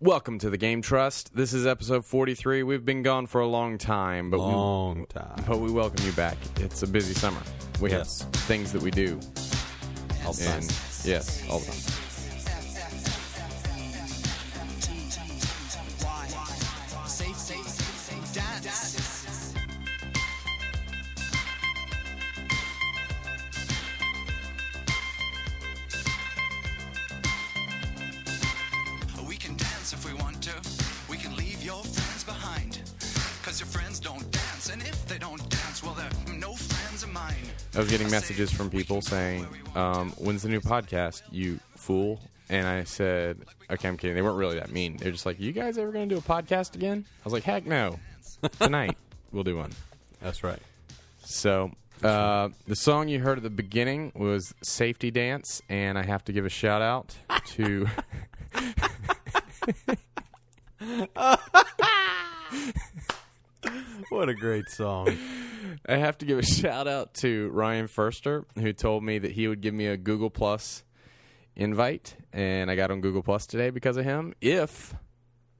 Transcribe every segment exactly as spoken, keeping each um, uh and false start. Welcome to the Game Trust. This is episode forty-three. We've been gone for a long time, but long we, time. But we welcome you back. It's a busy summer. We yes. have things that we do. All the time. Yes, all the time. I was getting messages from people saying, um, when's the new podcast, you fool? And I said, okay, I'm kidding. They weren't really that mean. They're just like, you guys ever going to do a podcast again? I was like, heck no. Tonight, we'll do one. That's right. So uh, the song you heard at the beginning was Safety Dance, and I have to give a shout out to... What a great song. I have to give a shout out to Ryan Furster, who told me that he would give me a Google Plus invite, and I got on Google Plus today because of him, if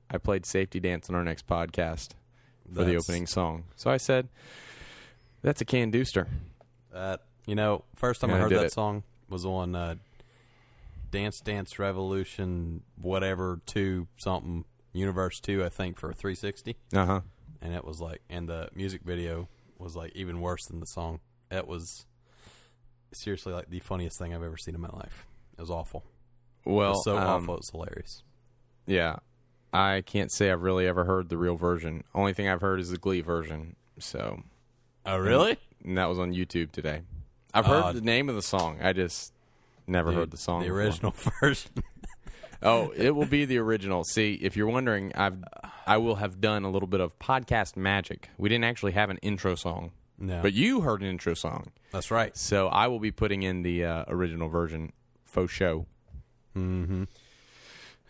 I played Safety Dance on our next podcast for that's, the opening song. So I said, that's a can-dooster. Uh, you know, first time and I heard I that it. song was on uh, Dance Dance Revolution whatever two something, Universe two, I think, for three sixty. Uh-huh. And it was like, and the music video was like even worse than the song. It was seriously like the funniest thing I've ever seen in my life. It was awful. Well, it was so um, awful, it's hilarious. Yeah, I can't say I've really ever heard the real version. Only thing I've heard is the Glee version. So, oh really? And that was on YouTube today. I've heard uh, the name of the song. I just never dude, heard the song. The original before. version. Oh, it will be the original. See, if you're wondering, I've I will have done a little bit of podcast magic. We didn't actually have an intro song. No. But you heard an intro song. That's right. So I will be putting in the uh, original version for show. Mm-hmm.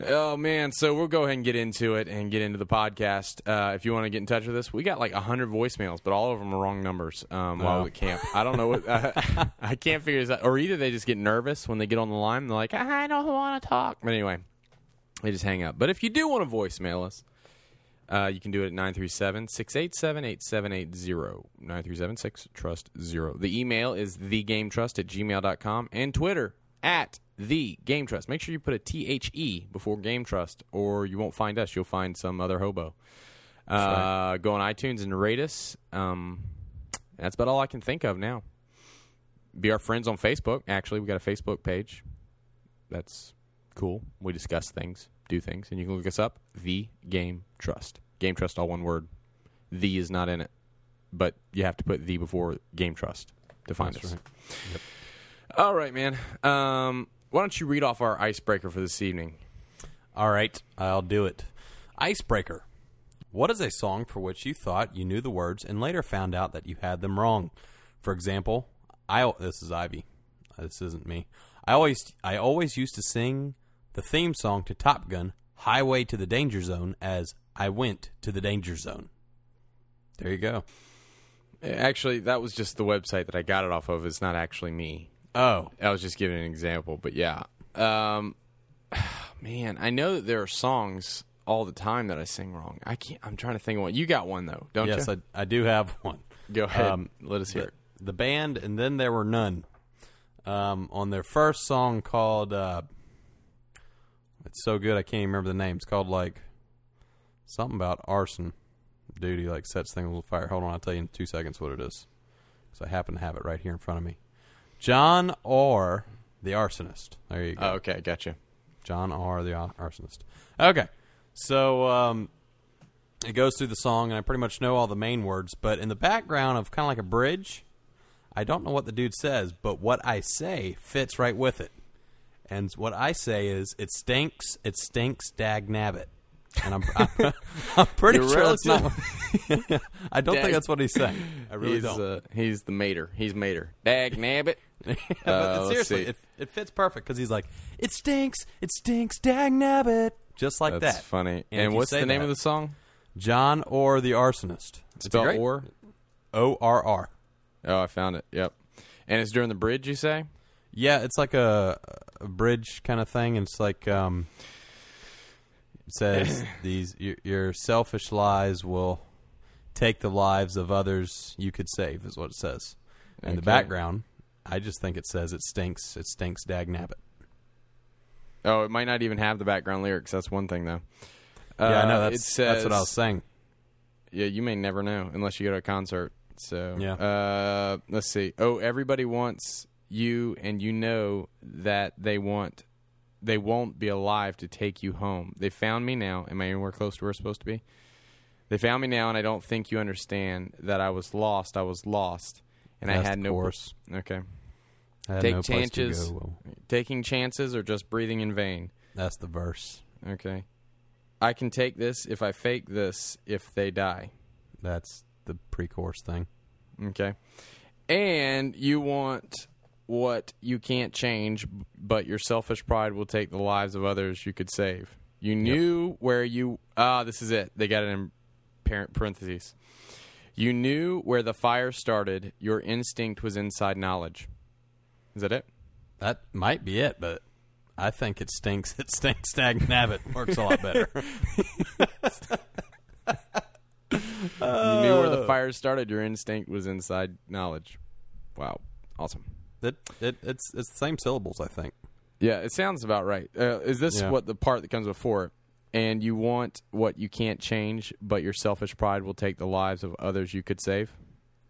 Oh, man. So we'll go ahead and get into it and get into the podcast. Uh, if you want to get in touch with us, we got like one hundred voicemails, but all of them are wrong numbers um, while oh. we camp. I don't know what uh, – I can't figure this out. Or either they just get nervous when they get on the line. They're like, I don't want to talk. But anyway, they just hang up. But if you do want to voicemail us, uh, you can do it at nine three seven, six eight seven, eight seven eight zero, nine three seven, six trust zero. The email is thegametrust at gmail dot com and Twitter at The Game Trust. Make sure you put a T H E before Game Trust, or you won't find us. You'll find some other hobo. Uh, right. Go on iTunes and rate us. Um, that's about all I can think of now. Be our friends on Facebook. Actually, we got a Facebook page. That's cool. We discuss things, do things, and you can look us up. The Game Trust. Game Trust, all one word. The is not in it, but you have to put the before Game Trust to find that's us. Right. Yep. All right, man. Um, why don't you read off our icebreaker for this evening? All right, I'll do it. Icebreaker. What is a song for which you thought you knew the words and later found out that you had them wrong? For example, I this is Ivy. This isn't me. I always I always used to sing the theme song to Top Gun, Highway to the Danger Zone, as I went to the Danger Zone. There you go. Actually, that was just the website that I got it off of. It's not actually me. Oh. I was just giving an example, but yeah. Um, man, I know that there are songs all the time that I sing wrong. I can't, I'm trying to think of one. You got one, though, don't yes, you? Yes, I, I do have one. Go ahead. Um, Let us hear the, it. The band, And Then There Were None, um, on their first song called, uh, it's so good I can't even remember the name. It's called, like, something about arson. Dude, he, like, sets things on fire. Hold on, I'll tell you in two seconds what it is, because I happen to have it right here in front of me. John R. the Arsonist. There you go. Oh, okay, gotcha. John R. the Arsonist. Okay, so um, it goes through the song, and I pretty much know all the main words, but in the background of kind of like a bridge, I don't know what the dude says, but what I say fits right with it. And what I say is, it stinks, it stinks, dag nabbit. And I'm, I'm, I'm pretty You're sure that's not what, I don't dag, think that's what he's saying. I really he's, don't. Uh, he's the mater. He's mater. Dag nabbit. uh, but seriously, it, it fits perfect because he's like, it stinks, it stinks, dag nabbit. Just like that's that. That's funny. And, and what's the name that, of the song? John Orr the Arsonist. Spell Orr? O R R. Oh, I found it. Yep. And it's during the bridge, you say? Yeah, it's like a, a bridge kind of thing. And it's like... um says these your, your selfish lies will take the lives of others you could save, is what it says. In okay. the background, I just think it says it stinks. It stinks, dag nabbit. Oh, it might not even have the background lyrics. That's one thing, though. Uh, yeah, I know. That's, says, that's what I was saying. Yeah, you may never know unless you go to a concert. So, yeah. uh, let's see. Oh, everybody wants you, and you know that they want, they won't be alive to take you home. They found me now. Am I anywhere close to where it's supposed to be? They found me now, and I don't think you understand that I was lost. I was lost, and That's I had no course. Pl- okay. I had Take no chances. Place to go. Taking chances or just breathing in vain. That's the verse. Okay. I can take this if I fake this if they die. That's the pre-chorus thing. Okay. And you want what you can't change, but your selfish pride will take the lives of others you could save. You knew yep. where you... Ah, this is it. They got it in parentheses. You knew where the fire started. Your instinct was inside knowledge. Is that it? That might be it, but I think it stinks. It stinks, dag nabbit. Works a lot better. Oh. You knew where the fire started. Your instinct was inside knowledge. Wow. Awesome. It, it it's it's the same syllables, I think. Yeah, it sounds about right. Uh, is this yeah. what the part that comes before? And you want what you can't change, but your selfish pride will take the lives of others you could save?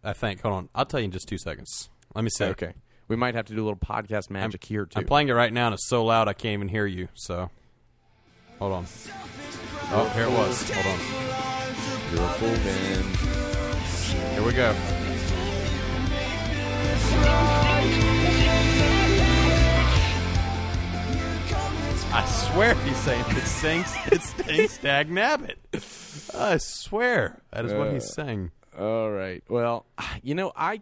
I think. Hold on. I'll tell you in just two seconds. Let me see. Okay. We might have to do a little podcast magic I'm, here, too. I'm playing it right now, and it's so loud I can't even hear you, so. Hold on. Oh, here it was. Hold on. You're a fool, man. Here we go. I swear he's saying it stinks, it stinks, dag nabbit. I swear. That is uh, what he's saying. All right. Well, you know, I...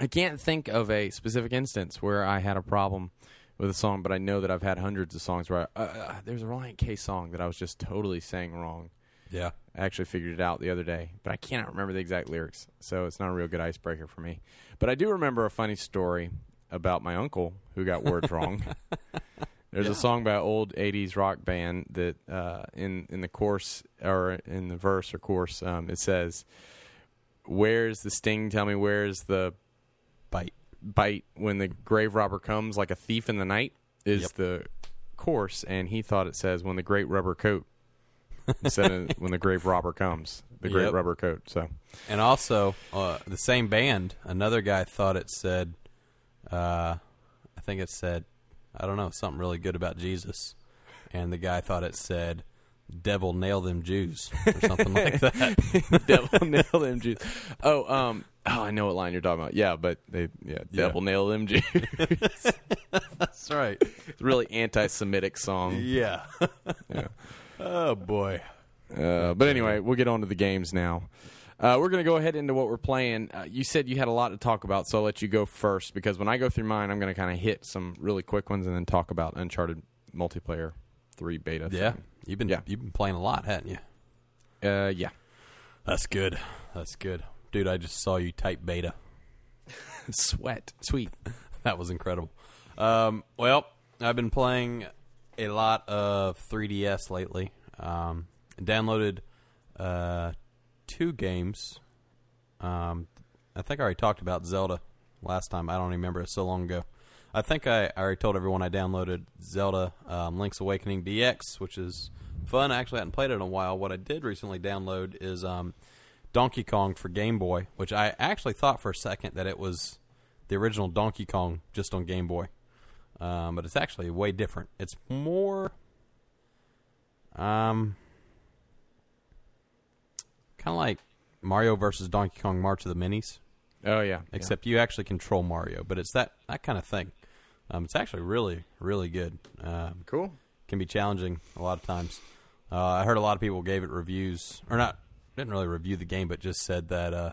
I can't think of a specific instance where I had a problem with a song, but I know that I've had hundreds of songs where I, uh, uh, there's a Ryan K song that I was just totally saying wrong. Yeah. I actually figured it out the other day, but I cannot remember the exact lyrics, so it's not a real good icebreaker for me. But I do remember a funny story about my uncle who got words wrong. There's yeah. a song by an old eighties rock band that uh, in, in the course, or in the verse or course, um, it says, where's the sting? Tell me where's the... Bite. Bite when the grave robber comes like a thief in the night is yep. the course, and he thought it says when the great rubber coat instead of when the grave robber comes, the great yep. rubber coat. So, and also uh, the same band, another guy thought it said, uh, I think it said, I don't know, something really good about Jesus, and the guy thought it said, devil nail them Jews or something like that. Devil nail them Jews. Oh, um, oh, I know what line you're talking about. Yeah, but they, yeah, yeah. devil nail them Jews. That's right. It's a really anti-Semitic song. Yeah. yeah. Oh boy. Uh, but anyway, we'll get on to the games now. Uh, we're going to go ahead into what we're playing. Uh, you said you had a lot to talk about, so I'll let you go first because when I go through mine, I'm going to kind of hit some really quick ones and then talk about Uncharted multiplayer three beta. Yeah. Thing. You've been yeah. you've been playing a lot, haven't you? Uh, yeah. That's good. That's good. Dude, I just saw you type beta. Sweat. Sweet. That was incredible. Um, well, I've been playing a lot of three D S lately. Um, downloaded uh, two games. Um, I think I already talked about Zelda last time. I don't remember. It's so long ago. I think I, I already told everyone I downloaded Zelda um, Link's Awakening D X, which is fun. I actually hadn't played it in a while. What I did recently download is um, Donkey Kong for Game Boy, which I actually thought for a second that it was the original Donkey Kong just on Game Boy. Um, but it's actually way different. It's more um, kind of like Mario versus Donkey Kong March of the Minis. Oh, yeah. Except yeah. you actually control Mario, but it's that, that kind of thing. Um, it's actually really, really good. Um, cool. Can be challenging a lot of times. Uh, I heard a lot of people gave it reviews, or not, didn't really review the game, but just said that uh,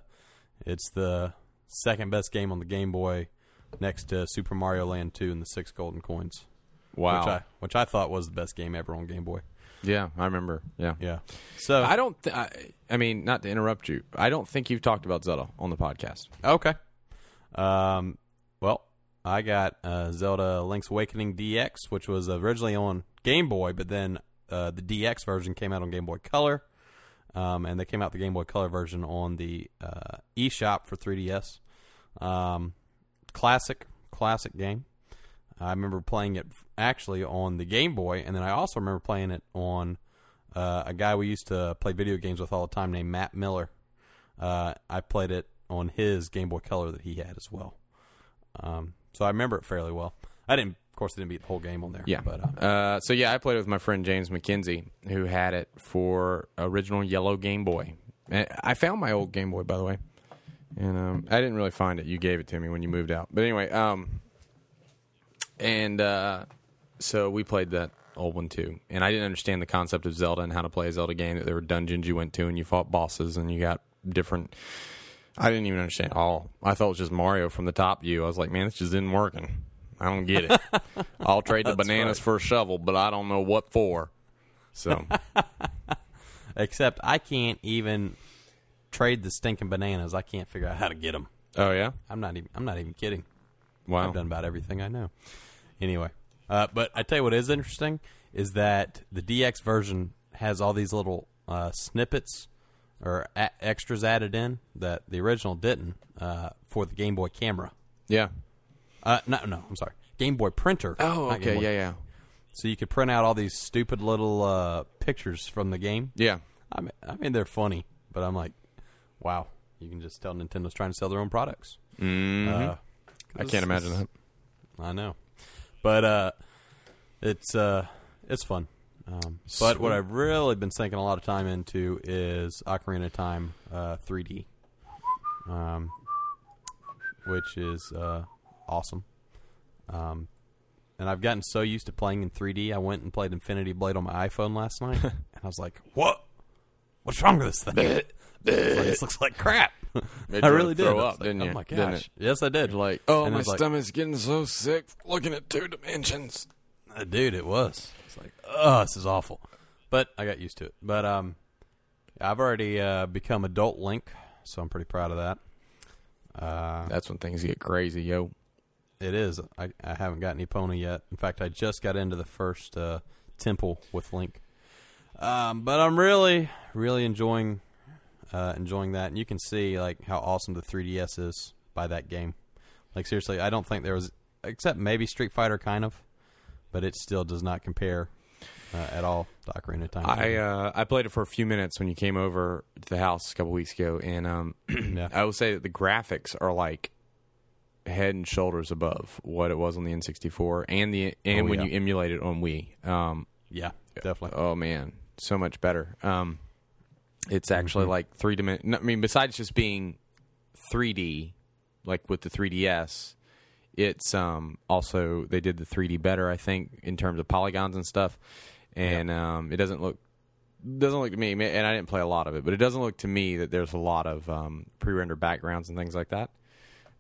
it's the second best game on the Game Boy next to Super Mario Land two and the six golden coins. Wow. Which I, which I thought was the best game ever on Game Boy. Yeah, I remember. Yeah. Yeah. So I don't, th- I, I mean, not to interrupt you, I don't think you've talked about Zelda on the podcast. Okay. Um, well, I got uh, Zelda Link's Awakening D X, which was originally on Game Boy, but then uh, the D X version came out on Game Boy Color, um, and they came out the Game Boy Color version on the uh, eShop for three D S. Um, classic, classic game. I remember playing it actually on the Game Boy, and then I also remember playing it on uh, a guy we used to play video games with all the time named Matt Miller. Uh, I played it on his Game Boy Color that he had as well. Um, so I remember it fairly well. I didn't, of course, I didn't beat the whole game on there. Yeah. But, um, uh, so yeah, I played it with my friend James McKenzie, who had it for original yellow Game Boy. And I found my old Game Boy, by the way, and um, I didn't really find it. You gave it to me when you moved out. But anyway, um, and uh, so we played that old one too. And I didn't understand the concept of Zelda and how to play a Zelda game. That there were dungeons you went to and you fought bosses and you got different. I didn't even understand it all. I thought it was just Mario from the top view. I was like, man, this just isn't working. I don't get it. I'll trade the bananas right. for a shovel, but I don't know what for. So, except I can't even trade the stinking bananas. I can't figure out how to get them. Oh yeah, I'm not even. I'm not even kidding. Wow, I've done about everything I know. Anyway, uh, but I tell you what is interesting is that the D X version has all these little uh, snippets or a- extras added in that the original didn't uh, for the Game Boy camera. Yeah. Uh, no, no, I'm sorry. Game Boy printer. Oh, okay, yeah, yeah. So you could print out all these stupid little uh, pictures from the game. Yeah. I mean, I mean, they're funny, but I'm like, wow. You can just tell Nintendo's trying to sell their own products. Mm-hmm. Uh, I can't imagine that. I know. But uh, it's uh, it's fun. Um, but what I've really been sinking a lot of time into is Ocarina of Time uh, three D, um, which is uh, awesome. Um, and I've gotten so used to playing in three D, I went and played Infinity Blade on my iPhone last night, and I was like, what? What's wrong with this thing? Like, this looks like crap. I really did. Throw up, like, didn't you? Oh my gosh. Yes, I did. Like, oh, my stomach's like, getting so sick looking at two dimensions. Uh, dude, it was. It's like, oh, this is awful. But I got used to it. But um, I've already uh, become adult Link, so I'm pretty proud of that. Uh, That's when things get crazy, yo. It is. I, I haven't got any pony yet. In fact, I just got into the first uh, temple with Link. Um, but I'm really, really enjoying uh, enjoying that. And you can see like how awesome the three D S is by that game. Like, seriously, I don't think there was, except maybe Street Fighter kind of. But it still does not compare uh, at all to Ocarina of Time. I uh, I played it for a few minutes when you came over to the house a couple weeks ago, and um, yeah. I will say that the graphics are like head and shoulders above what it was on the N sixty-four, and the and oh, when yeah. you emulate it on Wii. Um, yeah, definitely. Oh man, so much better. Um, it's actually mm-hmm. like three dimension. I mean, besides just being three D, like with the three D S. It's um, also, they did the three D better, I think, in terms of polygons and stuff. And yep. um, it doesn't look, doesn't look to me, and I didn't play a lot of it, but it doesn't look to me that there's a lot of um, pre-rendered backgrounds and things like that.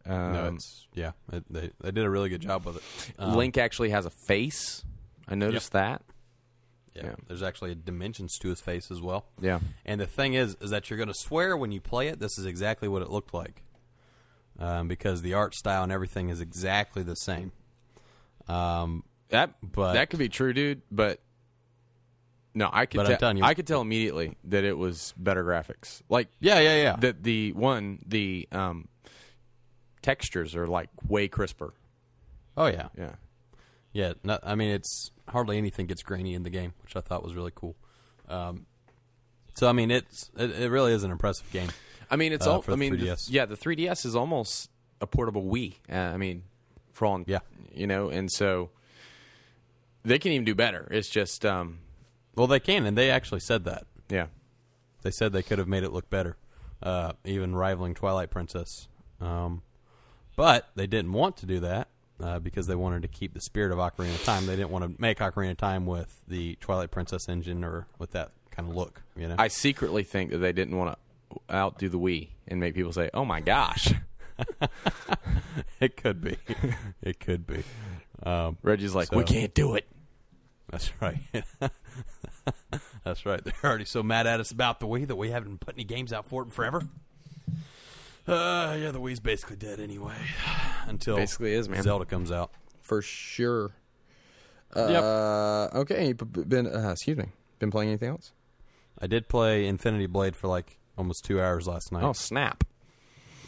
Um, no, it's, yeah, it, they, they did a really good job with it. Um, Link actually has a face. I noticed yep. that. Yeah, yeah, there's actually dimensions to his face as well. Yeah. And the thing is, is that you're going to swear when you play it, this is exactly what it looked like. Um, because the art style and everything is exactly the same. Um, that but, that could be true, dude. But no, I could. Te- you, I could tell immediately that it was better graphics. Like, yeah, yeah, yeah. That the one the um, textures are like way crisper. Oh yeah, yeah, yeah. No, I mean, it's hardly anything gets grainy in the game, which I thought was really cool. Um, so I mean, it's it, it really is an impressive game. I mean, it's uh, all. I mean, the, yeah, the three D S is almost a portable Wii. Uh, I mean, for all, yeah. you know, and so they can even do better. It's just, um, well, they can, and they actually said that. Yeah, they said they could have made it look better, uh, even rivaling Twilight Princess. Um, but they didn't want to do that uh, because they wanted to keep the spirit of Ocarina of Time. They didn't want to make Ocarina of Time with the Twilight Princess engine or with that kind of look. You know, I secretly think that they didn't want to outdo the Wii and make people say, oh my gosh. It could be. It could be. Um, Reggie's like, so, we can't do it. That's right. That's right. They're already so mad at us about the Wii that we haven't put any games out for it in forever. Uh, yeah, the Wii's basically dead anyway. Until basically is, man. Zelda comes out. For sure. Uh, yep. Okay. Been, uh, excuse me. been playing anything else? I did play Infinity Blade for like almost two hours last night. Oh, snap.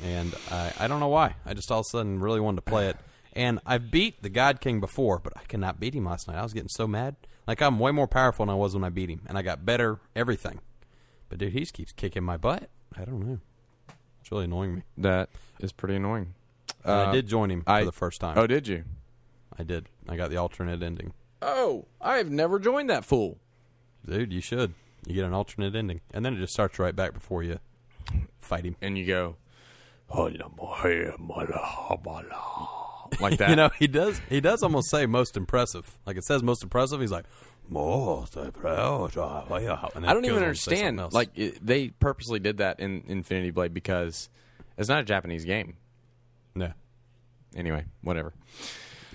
And I, I don't know why. I just all of a sudden really wanted to play it. And I beat the God King before, but I could not beat him last night. I was getting so mad. Like, I'm way more powerful than I was when I beat him. And I got better everything. But, dude, he just keeps kicking my butt. I don't know. It's really annoying me. That is pretty annoying. Uh, I did join him I, for the first time. Oh, did you? I did. I got the alternate ending. Oh, I've never joined that fool. Dude, you should. You get an alternate ending. And then it just starts right back before you fight him. And you go, like that. You know, he does he does almost say most impressive. Like, it says most impressive. He's like, most impressive. I don't even understand. Like, it, they purposely did that in Infinity Blade because it's not a Japanese game. No. Anyway, whatever.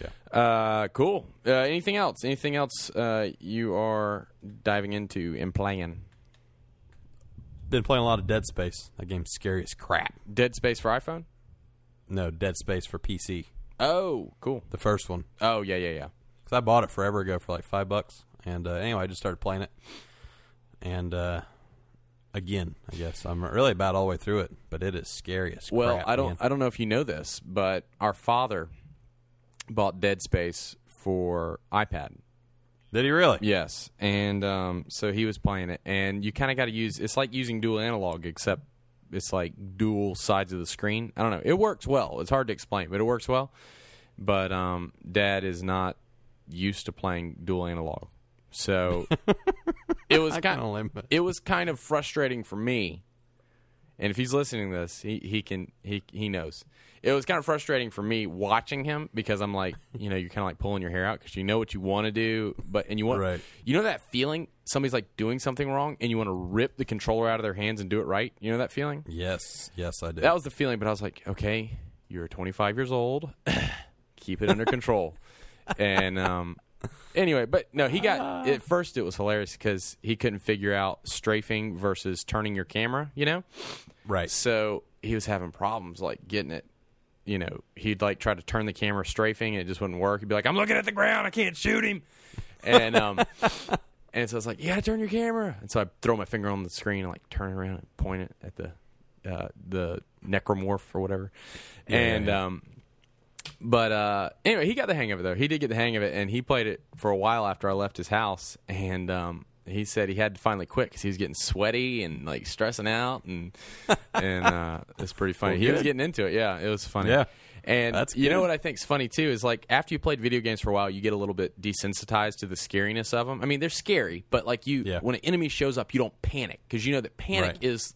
Yeah. Uh, cool. Uh, anything else? Anything else uh, you are diving into and playing? Been playing a lot of Dead Space. That game's scary as crap. Dead Space for iPhone? No, Dead Space for P C. Oh, cool. The first one. Oh, yeah, yeah, yeah. Because I bought it forever ago for like five bucks. And uh, anyway, I just started playing it. And uh, again, I guess I'm really about all the way through it. But it is scary as crap. Well, I don't, man. I don't know if you know this, but our father bought Dead Space for iPad. Did he really? Yes. And um, so he was playing it. And you kind of got to use, it's like using dual analog, except it's like dual sides of the screen. I don't know. It works well. It's hard to explain, but it works well. But um, Dad is not used to playing dual analog. So it was kind of, it was kind of frustrating for me. And if he's listening to this, he, he can he he knows. It was kind of frustrating for me watching him because I'm like, you know, you're kind of like pulling your hair out because you know what you want to do, but and you want right. You know that feeling somebody's like doing something wrong and you want to rip the controller out of their hands and do it right. You know that feeling? Yes, yes, I do. That was the feeling, but I was like, okay, you're twenty-five years old, keep it under control. And um, anyway, but no, he got at first it was hilarious because he couldn't figure out strafing versus turning your camera, you know? Right. So he was having problems like getting it. You know, he'd like try to turn the camera strafing and it just wouldn't work. He'd be like, I'm looking at the ground. I can't shoot him. And um, and so I was like, yeah, turn your camera. And so I throw my finger on the screen and like turn around and point it at the uh, the necromorph or whatever. Yeah, and yeah, yeah. um, but uh, anyway, he got the hang of it though. He did get the hang of it and he played it for a while after I left his house. And um, he said he had to finally quit because he was getting sweaty and like stressing out and and uh, it's pretty funny. Well, he good. was getting into it, yeah. It was funny, yeah. And That's you good. know what I think's funny too is like after you played video games for a while, you get a little bit desensitized to the scariness of them. I mean, they're scary, but like you, yeah. when an enemy shows up, you don't panic because you know that panic right. is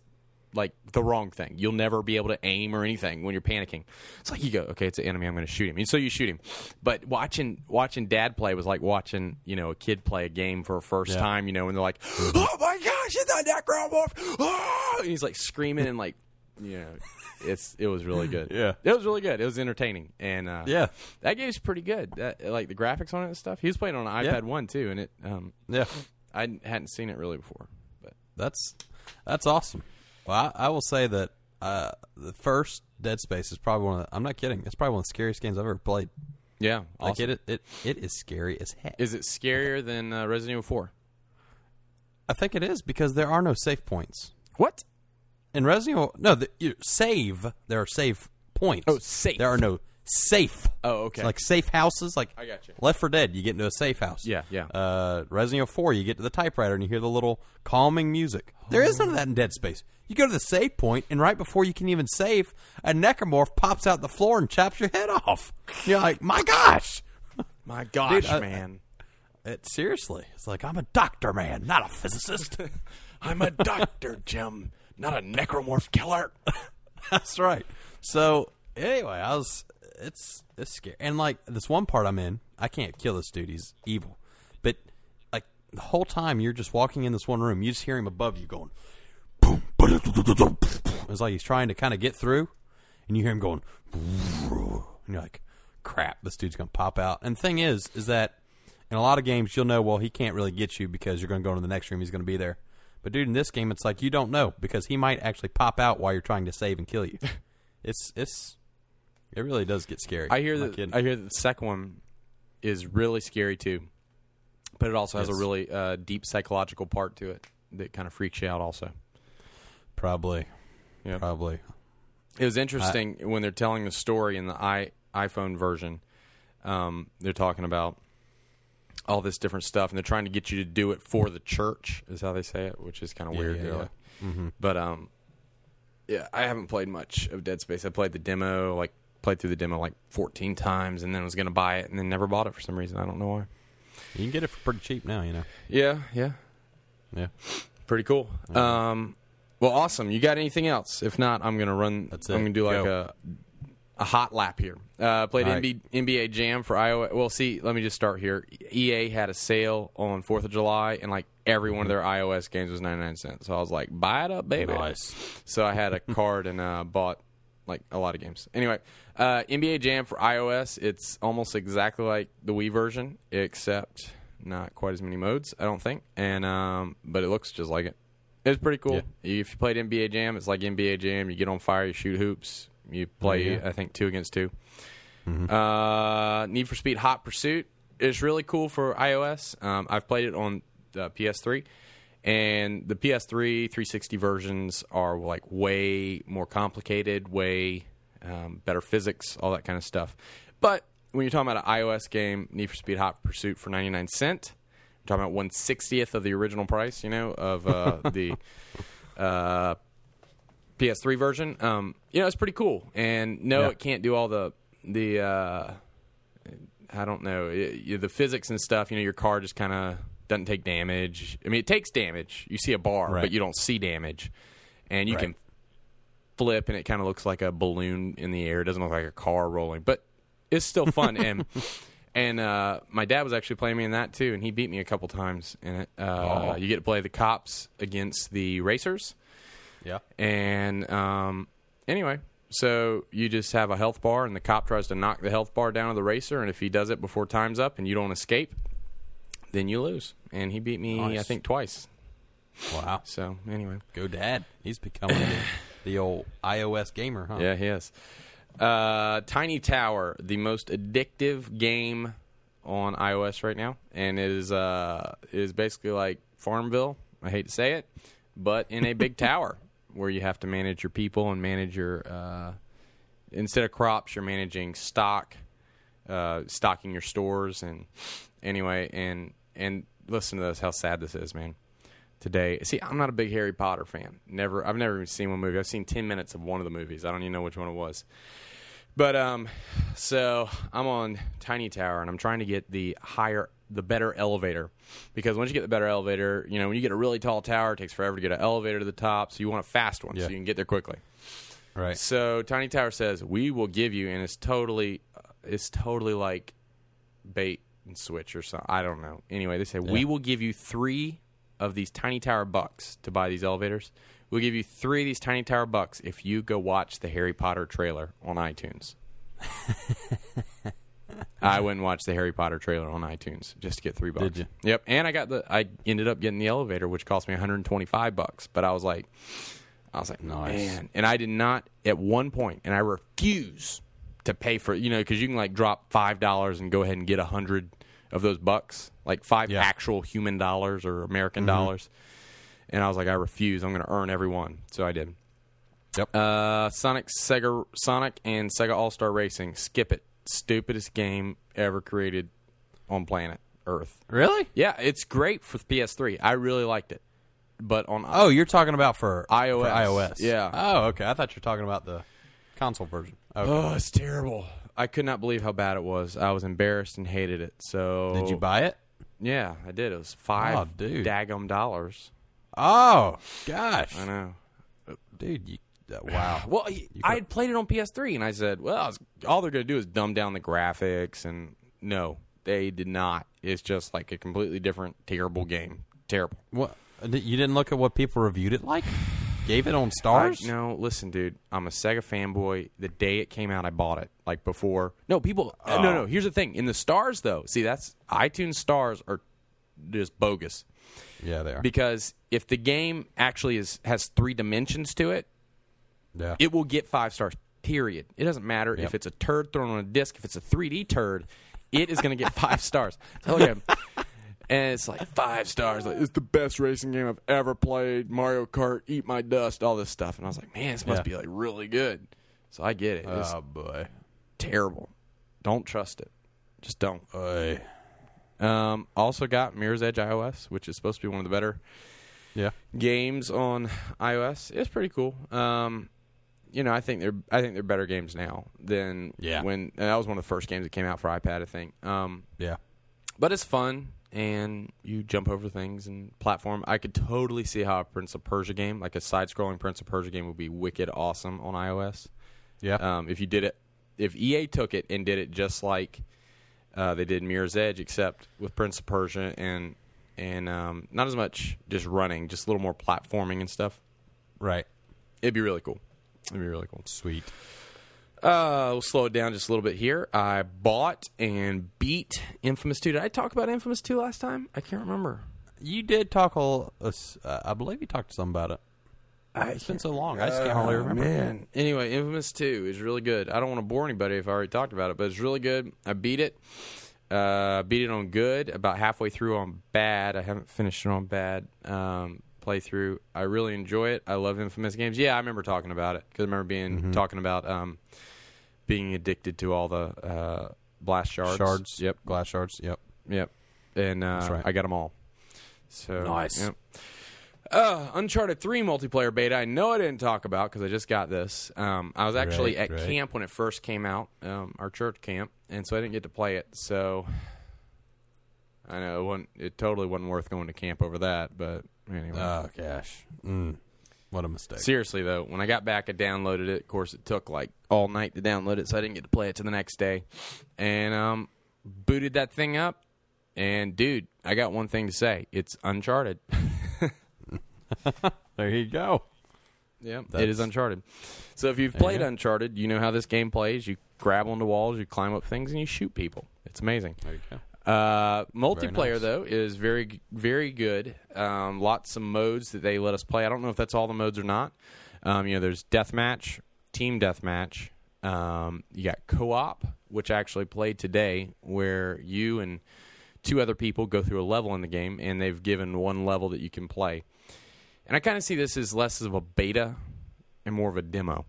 like the wrong thing. You'll never be able to aim or anything when you're panicking. It's like you go, okay, it's an enemy, I'm going to shoot him. And so you shoot him. But watching watching Dad play was like watching, you know, a kid play a game for a first yeah. time, you know, and they're like, oh my gosh, it's a necromorph! Oh! And he's like screaming and like, you know, it's it was really good. Yeah. It was really good. It was entertaining. And uh, yeah. that game's pretty good. That, like the graphics on it and stuff. He was playing on an iPad yeah. one too, and it um, yeah. I hadn't seen it really before. But that's that's awesome. Well, I, I will say that uh, the first Dead Space is probably one of the, I'm not kidding, it's probably one of the scariest games I've ever played. Yeah. Like awesome. it, it, it is scary as heck. Is it scarier than uh, Resident Evil four? I think it is because there are no save points. What? In Resident Evil, no, the, you, save, there are save points. Oh, safe. There are no safe. Oh, okay. It's like safe houses. Like I got you. Left four Dead, you get into a safe house. Yeah, yeah. Uh, Resident Evil four, you get to the typewriter and you hear the little calming music. Oh. There is none of that in Dead Space. You go to the save point, and right before you can even save, a necromorph pops out the floor and chops your head off. You're like, my gosh. My gosh, Dude, man. I, it, seriously. It's like, I'm a doctor, man, not a physicist. I'm a doctor, Jim, not a necromorph killer. That's right. So, anyway, I was, it's, it's scary. And, like, this one part I'm in, I can't kill this dude. He's evil. But, like, the whole time you're just walking in this one room, you just hear him above you going, it's like he's trying to kind of get through, and you hear him going, and you're like, crap, this dude's going to pop out. And the thing is, is that in a lot of games, you'll know, well, he can't really get you because you're going to go into the next room, he's going to be there. But, dude, in this game, it's like you don't know because he might actually pop out while you're trying to save and kill you. It's, it's, it really does get scary. I hear, that, I hear that the second one is really scary, too. But it also yes. has a really uh, deep psychological part to it that kind of freaks you out also. Probably. Yep. Probably. It was interesting I, when they're telling the story in the i iPhone version, um, they're talking about all this different stuff, and they're trying to get you to do it for the church, is how they say it, which is kind of yeah, weird. Yeah, really. yeah. Mm-hmm. But um, yeah, I haven't played much of Dead Space. I played the demo, like played through the demo like fourteen times, and then was going to buy it, and then never bought it for some reason. I don't know why. You can get it for pretty cheap now, you know. Yeah, yeah. Yeah. Pretty cool. Yeah. Um, well, awesome. You got anything else? If not, I'm going to run. That's it. I'm going to do like Go. a a hot lap here. Uh, played right. N B A Jam for iOS. Well, see, let me just start here. E A had a sale on fourth of July, and like every one of their iOS games was ninety-nine cents. So I was like, buy it up, baby. Nice. So I had a card and uh, bought like a lot of games. Anyway, uh, N B A Jam for iOS, it's almost exactly like the Wii version, except not quite as many modes, I don't think. And um, but it looks just like it. It's pretty cool. Yeah. If you played N B A Jam, it's like N B A Jam. You get on fire, you shoot hoops, you play, yeah. I think, two against two. Mm-hmm. Uh, Need for Speed Hot Pursuit is really cool for iOS. Um, I've played it on uh, P S three. And the P S three three sixty versions are like way more complicated, way um, better physics, all that kind of stuff. But when you're talking about an iOS game, Need for Speed Hot Pursuit for ninety-nine cents, you're talking about one sixtieth of the original price, you know, of uh, the uh, P S three version. Um, you know, it's pretty cool. And no, yeah. it can't do all the the uh, I don't know it, the physics and stuff. You know, your car just kind of doesn't take damage. I mean, it takes damage. You see a bar, right. but you don't see damage. And you right. can flip, and it kind of looks like a balloon in the air. It doesn't look like a car rolling. But it's still fun. and and uh, my dad was actually playing me in that, too, and he beat me a couple times in it. Uh, oh. You get to play the cops against the racers. Yeah. And um, anyway, so you just have a health bar, and the cop tries to knock the health bar down to the racer, and if he does it before time's up and you don't escape, then you lose. And he beat me, nice. I think, twice. Wow. So, anyway. Go Dad. He's becoming the, the old iOS gamer, huh? Yeah, he is. Uh, Tiny Tower, the most addictive game on iOS right now. And it is, uh, it is basically like Farmville. I hate to say it. But in a big tower where you have to manage your people and manage your... Uh, instead of crops, you're managing stock, uh, stocking your stores. And anyway, and... And listen to this, how sad this is, man. Today, see, I'm not a big Harry Potter fan. Never, I've never even seen one movie. I've seen ten minutes of one of the movies. I don't even know which one it was. But um, so I'm on Tiny Tower, and I'm trying to get the higher, the better elevator. Because once you get the better elevator, you know, when you get a really tall tower, it takes forever to get an elevator to the top. So you want a fast one, yeah. so you can get there quickly. Right. So Tiny Tower says, we will give you, and it's totally, it's totally like bait and switch or something. I don't know. Anyway, they say, yeah. we will give you three of these Tiny Tower bucks to buy these elevators. We'll give you three of these Tiny Tower bucks if you go watch the Harry Potter trailer on iTunes. I went and watched the Harry Potter trailer on iTunes just to get three bucks. Did you? Yep. And I got the. I ended up getting the elevator, which cost me one hundred twenty-five bucks. But I was like, I was like, nice. Man. And I did not at one point, and I refuse to pay for, you know, because you can like drop five dollars and go ahead and get a hundred of those bucks, like five yeah. actual human dollars or American mm-hmm. dollars. And I was like, I refuse. I'm going to earn every one. So I did. Yep. Uh, Sonic, Sega, Sonic, and Sega All Star Racing. Skip it. Stupidest game ever created on planet Earth. Really? Yeah, it's great for P S three. I really liked it. But on oh, you're talking about for iOS? For iOS. Yeah. Oh, okay. I thought you were talking about the console version. Okay. Oh, it's terrible. I could not believe how bad it was. I was embarrassed and hated it. So did you buy it? Yeah, I did. It was five oh, daggum dollars. Oh, gosh. I know. Dude, you, uh, wow. Well, you I had played it on P S three, and I said, well, was, all they're going to do is dumb down the graphics. And no, they did not. It's just like a completely different, terrible game. Terrible. What? You didn't look at what people reviewed it like? Gave it on stars? I, no, listen, dude. I'm a Sega fanboy. The day it came out, I bought it. Like before. No, people. Uh, uh, no, no. Here's the thing. In the stars, though. See, that's iTunes stars are just bogus. Yeah, they are. Because if the game actually is has three dimensions to it, yeah. it will get five stars, period. It doesn't matter yep. if it's a turd thrown on a disc. If it's a three D turd, it is going to get five stars. So, okay. And it's like five stars. Like, it's the best racing game I've ever played. Mario Kart, eat my dust, all this stuff. And I was like, man, this must yeah. be like really good. So I get it. It's oh, boy. Terrible. Don't trust it. Just don't. Oy. Um, also got Mirror's Edge iOS, which is supposed to be one of the better yeah. games on iOS. It's pretty cool. Um, you know, I think they're I think they're better games now than yeah. when that was one of the first games that came out for iPad, I think. Um, yeah. But it's fun, and you jump over things and platform. I could totally see how a Prince of Persia game, like a side-scrolling Prince of Persia game, would be wicked awesome on iOS. Yeah. Um, if you did it, if E A took it and did it just like uh, they did Mirror's Edge, except with Prince of Persia and and um, not as much just running, just a little more platforming and stuff. Right. It'd be really cool. It'd be really cool. Sweet. Uh, we'll slow it down just a little bit here. I bought and beat Infamous two. Did I talk about Infamous two last time? I can't remember. You did talk all. Uh, I believe you talked to some about it. I it's been so long. I just can't hardly uh, remember. Man. Anyway, Infamous two is really good. I don't want to bore anybody if I already talked about it, but it's really good. I beat it. Uh, beat it on good. About halfway through on bad. I haven't finished it on bad. Um, playthrough. I really enjoy it. I love Infamous games. Yeah, I remember talking about it because I remember being mm-hmm. talking about um, being addicted to all the uh, blast shards. Shards. Yep. Glass shards. Yep. Yep. And uh, right. I got them all. So nice. Yep. Uh, Uncharted three multiplayer beta. I know I didn't talk about because I just got this. Um, I was actually right, at right. camp when it first came out, um, our church camp, and so I didn't get to play it. So I know it, wasn't, it totally wasn't worth going to camp over that, but. Anyway. Oh, gosh. Mm. What a mistake. Seriously, though, when I got back, I downloaded it. Of course, it took, like, all night to download it, so I didn't get to play it till the next day. And um, booted that thing up, and, dude, I got one thing to say. It's Uncharted. There you go. Yeah, That's... it is Uncharted. So if you've played yeah. Uncharted, you know how this game plays. You grab onto walls, you climb up things, and you shoot people. It's amazing. There you go. Uh, multiplayer nice. though is very, very good. Um, lots of modes that they let us play. I don't know if that's all the modes or not. Um, you know, there's deathmatch, team deathmatch. Um, you got co-op, which I actually played today, where you and two other people go through a level in the game, and they've given one level that you can play. And I kind of see this as less of a beta and more of a demo.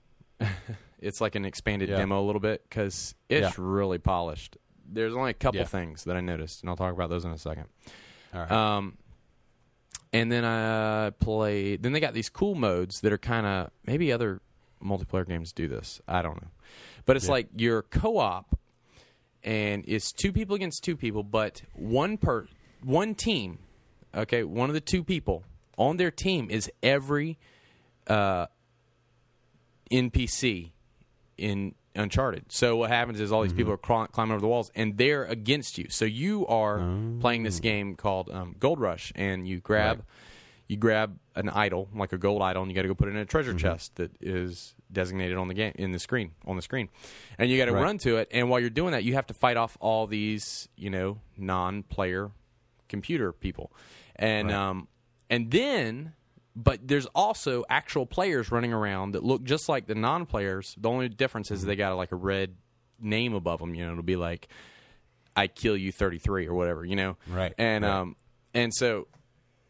It's like an expanded yeah. demo a little bit because it's yeah. really polished. There's only a couple yeah. things that I noticed, and I'll talk about those in a second. All right. Um, and then I played... Then they got these cool modes that are kind of... Maybe other multiplayer games do this. I don't know. But it's yeah. like your co-op, and it's two people against two people, but one per one team, okay, one of the two people on their team is every uh, N P C in... Uncharted. So what happens is all these mm-hmm. people are cl- climbing over the walls, and they're against you. So you are oh. playing this game called um, Gold Rush, and you grab right. you grab an idol, like a gold idol, and you got to go put it in a treasure mm-hmm. chest that is designated on the game in the screen on the screen, and you got to right. run to it. And while you're doing that, you have to fight off all these you know non-player computer people, and right. um, and then. But there's also actual players running around that look just like the non-players. The only difference is they got like a red name above them. You know, it'll be like, "I kill you thirty-three" or whatever. You know, right? And right. um, and so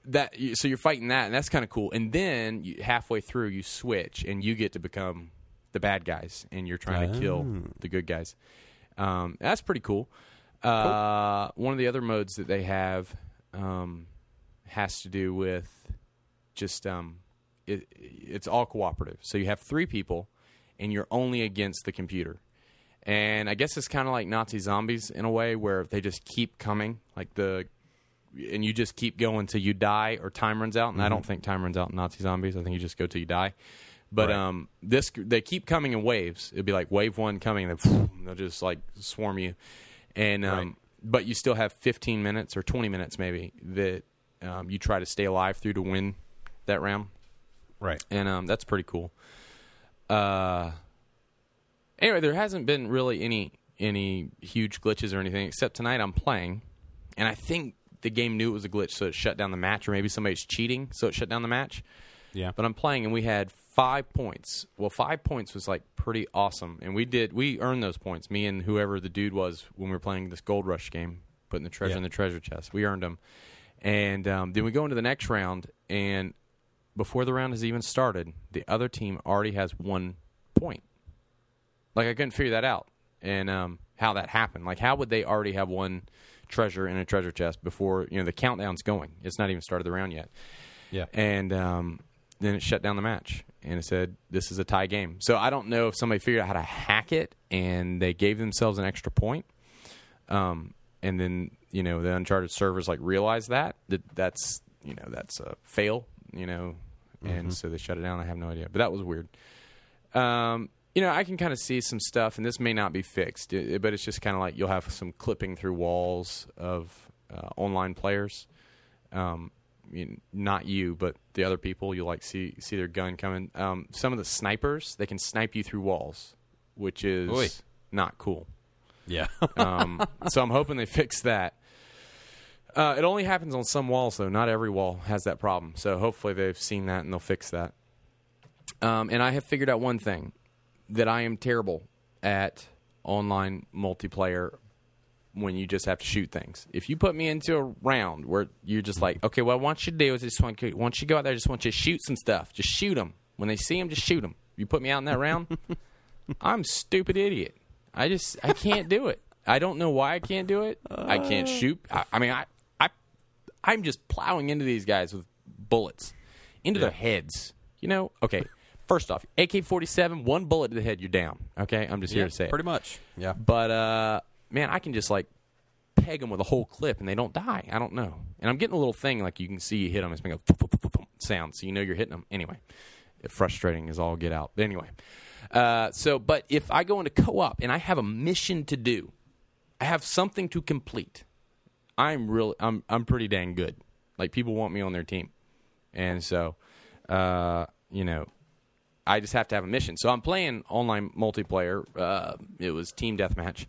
that so you're fighting that, and that's kind of cool. And then you, halfway through, you switch, and you get to become the bad guys, and you're trying oh. to kill the good guys. Um, that's pretty cool. Uh, cool. One of the other modes that they have um, has to do with. Just um, it, it's all cooperative. So you have three people, and you're only against the computer. And I guess it's kind of like Nazi zombies in a way, where they just keep coming, like the, and you just keep going till you die or time runs out. And mm-hmm. I don't think time runs out in Nazi zombies. I think you just go till you die. But right. um, this they keep coming in waves. It'd be like wave one coming, and then they'll just like swarm you. And um, right. but you still have fifteen minutes or twenty minutes maybe that um, you try to stay alive through to win. That round. Right. And um, that's pretty cool. Uh, anyway, there hasn't been really any any huge glitches or anything, except tonight I'm playing, and I think the game knew it was a glitch, so it shut down the match, or maybe somebody's cheating, so it shut down the match. Yeah. But I'm playing, and we had five points. Well, five points was, like, pretty awesome, and we did we earned those points, me and whoever the dude was when we were playing this Gold Rush game. putting the treasure yeah. in the treasure chest. We earned them. And um, then we go into the next round, and before the round has even started, the other team already has one point. Like, I couldn't figure that out and um, how that happened. Like, how would they already have one treasure in a treasure chest before, you know, the countdown's going? It's not even started the round yet. Yeah. And um, then it shut down the match, and it said, this is a tie game. So I don't know if somebody figured out how to hack it, and they gave themselves an extra point. Um, and then... You know, the Uncharted servers, like, realize that. that that's, you know, that's a fail, you know. And mm-hmm. so they shut it down. I have no idea. But that was weird. Um, you know, I can kind of see some stuff, and this may not be fixed. It, but it's just kind of like you'll have some clipping through walls of uh, online players. Um, you know, not you, but the other people. You'll, like, see see their gun coming. Um, some of the snipers, they can snipe you through walls, which is Oy. not cool. Yeah. um, so I'm hoping they fix that. Uh, it only happens on some walls, though. Not every wall has that problem. So hopefully they've seen that and they'll fix that. Um, and I have figured out one thing, that I am terrible at online multiplayer when you just have to shoot things. If you put me into a round where you're just like, okay, well, what I want you to do is I just want you, once you go out there, I just want you to shoot some stuff. Just shoot them. When they see them, just shoot them. You put me out in that round, I'm a stupid idiot. I just I can't do it. I don't know why I can't do it. I can't shoot. I, I mean, I... I'm just plowing into these guys with bullets, into yeah. their heads. You know? Okay, first off, A K forty-seven, one bullet to the head, you're down. Okay? I'm just yeah, here to say pretty it. Pretty much. Yeah. But, uh, man, I can just, like, peg them with a whole clip, and they don't die. I don't know. And I'm getting a little thing, like, you can see you hit them. It's making a sound, so you know you're hitting them. Anyway, frustrating as all get out. But anyway. Uh, so, but if I go into co-op, and I have a mission to do, I have something to complete, I'm really, I'm, I'm pretty dang good. Like, people want me on their team, and so, uh, you know, I just have to have a mission. So I'm playing online multiplayer. Uh, it was team deathmatch,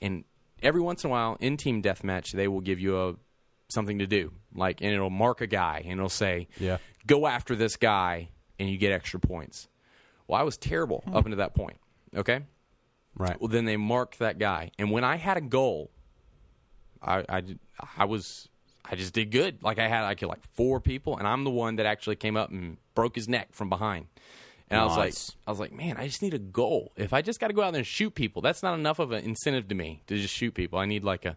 and every once in a while in team deathmatch they will give you a something to do, like, and it'll mark a guy and it'll say, yeah, go after this guy, and you get extra points. Well, I was terrible mm-hmm. up until that point. Okay, right. Well, then they marked that guy, and when I had a goal. I, I, I was I just did good. Like, I had I killed like four people, and I'm the one that actually came up and broke his neck from behind. And nice. I was like I was like, man, I just need a goal. If I just got to go out there and shoot people, that's not enough of an incentive to me to just shoot people. I need like a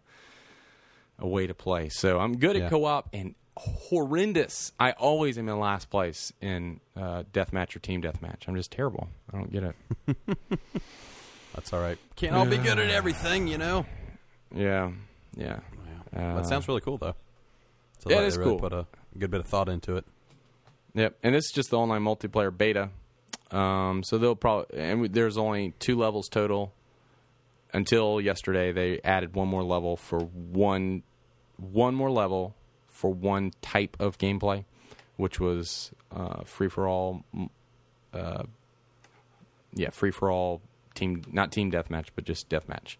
a way to play. So I'm good yeah. at co-op and horrendous. I always am in last place in uh, deathmatch or team deathmatch. I'm just terrible. I don't get it. That's all right. Can't all be good at everything, you know. Yeah. Yeah, yeah. Uh, that sounds really cool, though. So yeah, it is really cool. Put a good bit of thought into it. Yep, and it's just the online multiplayer beta. Um, so they'll probably and we, there's only two levels total. Until yesterday, they added one more level for one, one more level for one type of gameplay, which was uh, free for all. Uh, yeah, free for all team, not team deathmatch, but just deathmatch.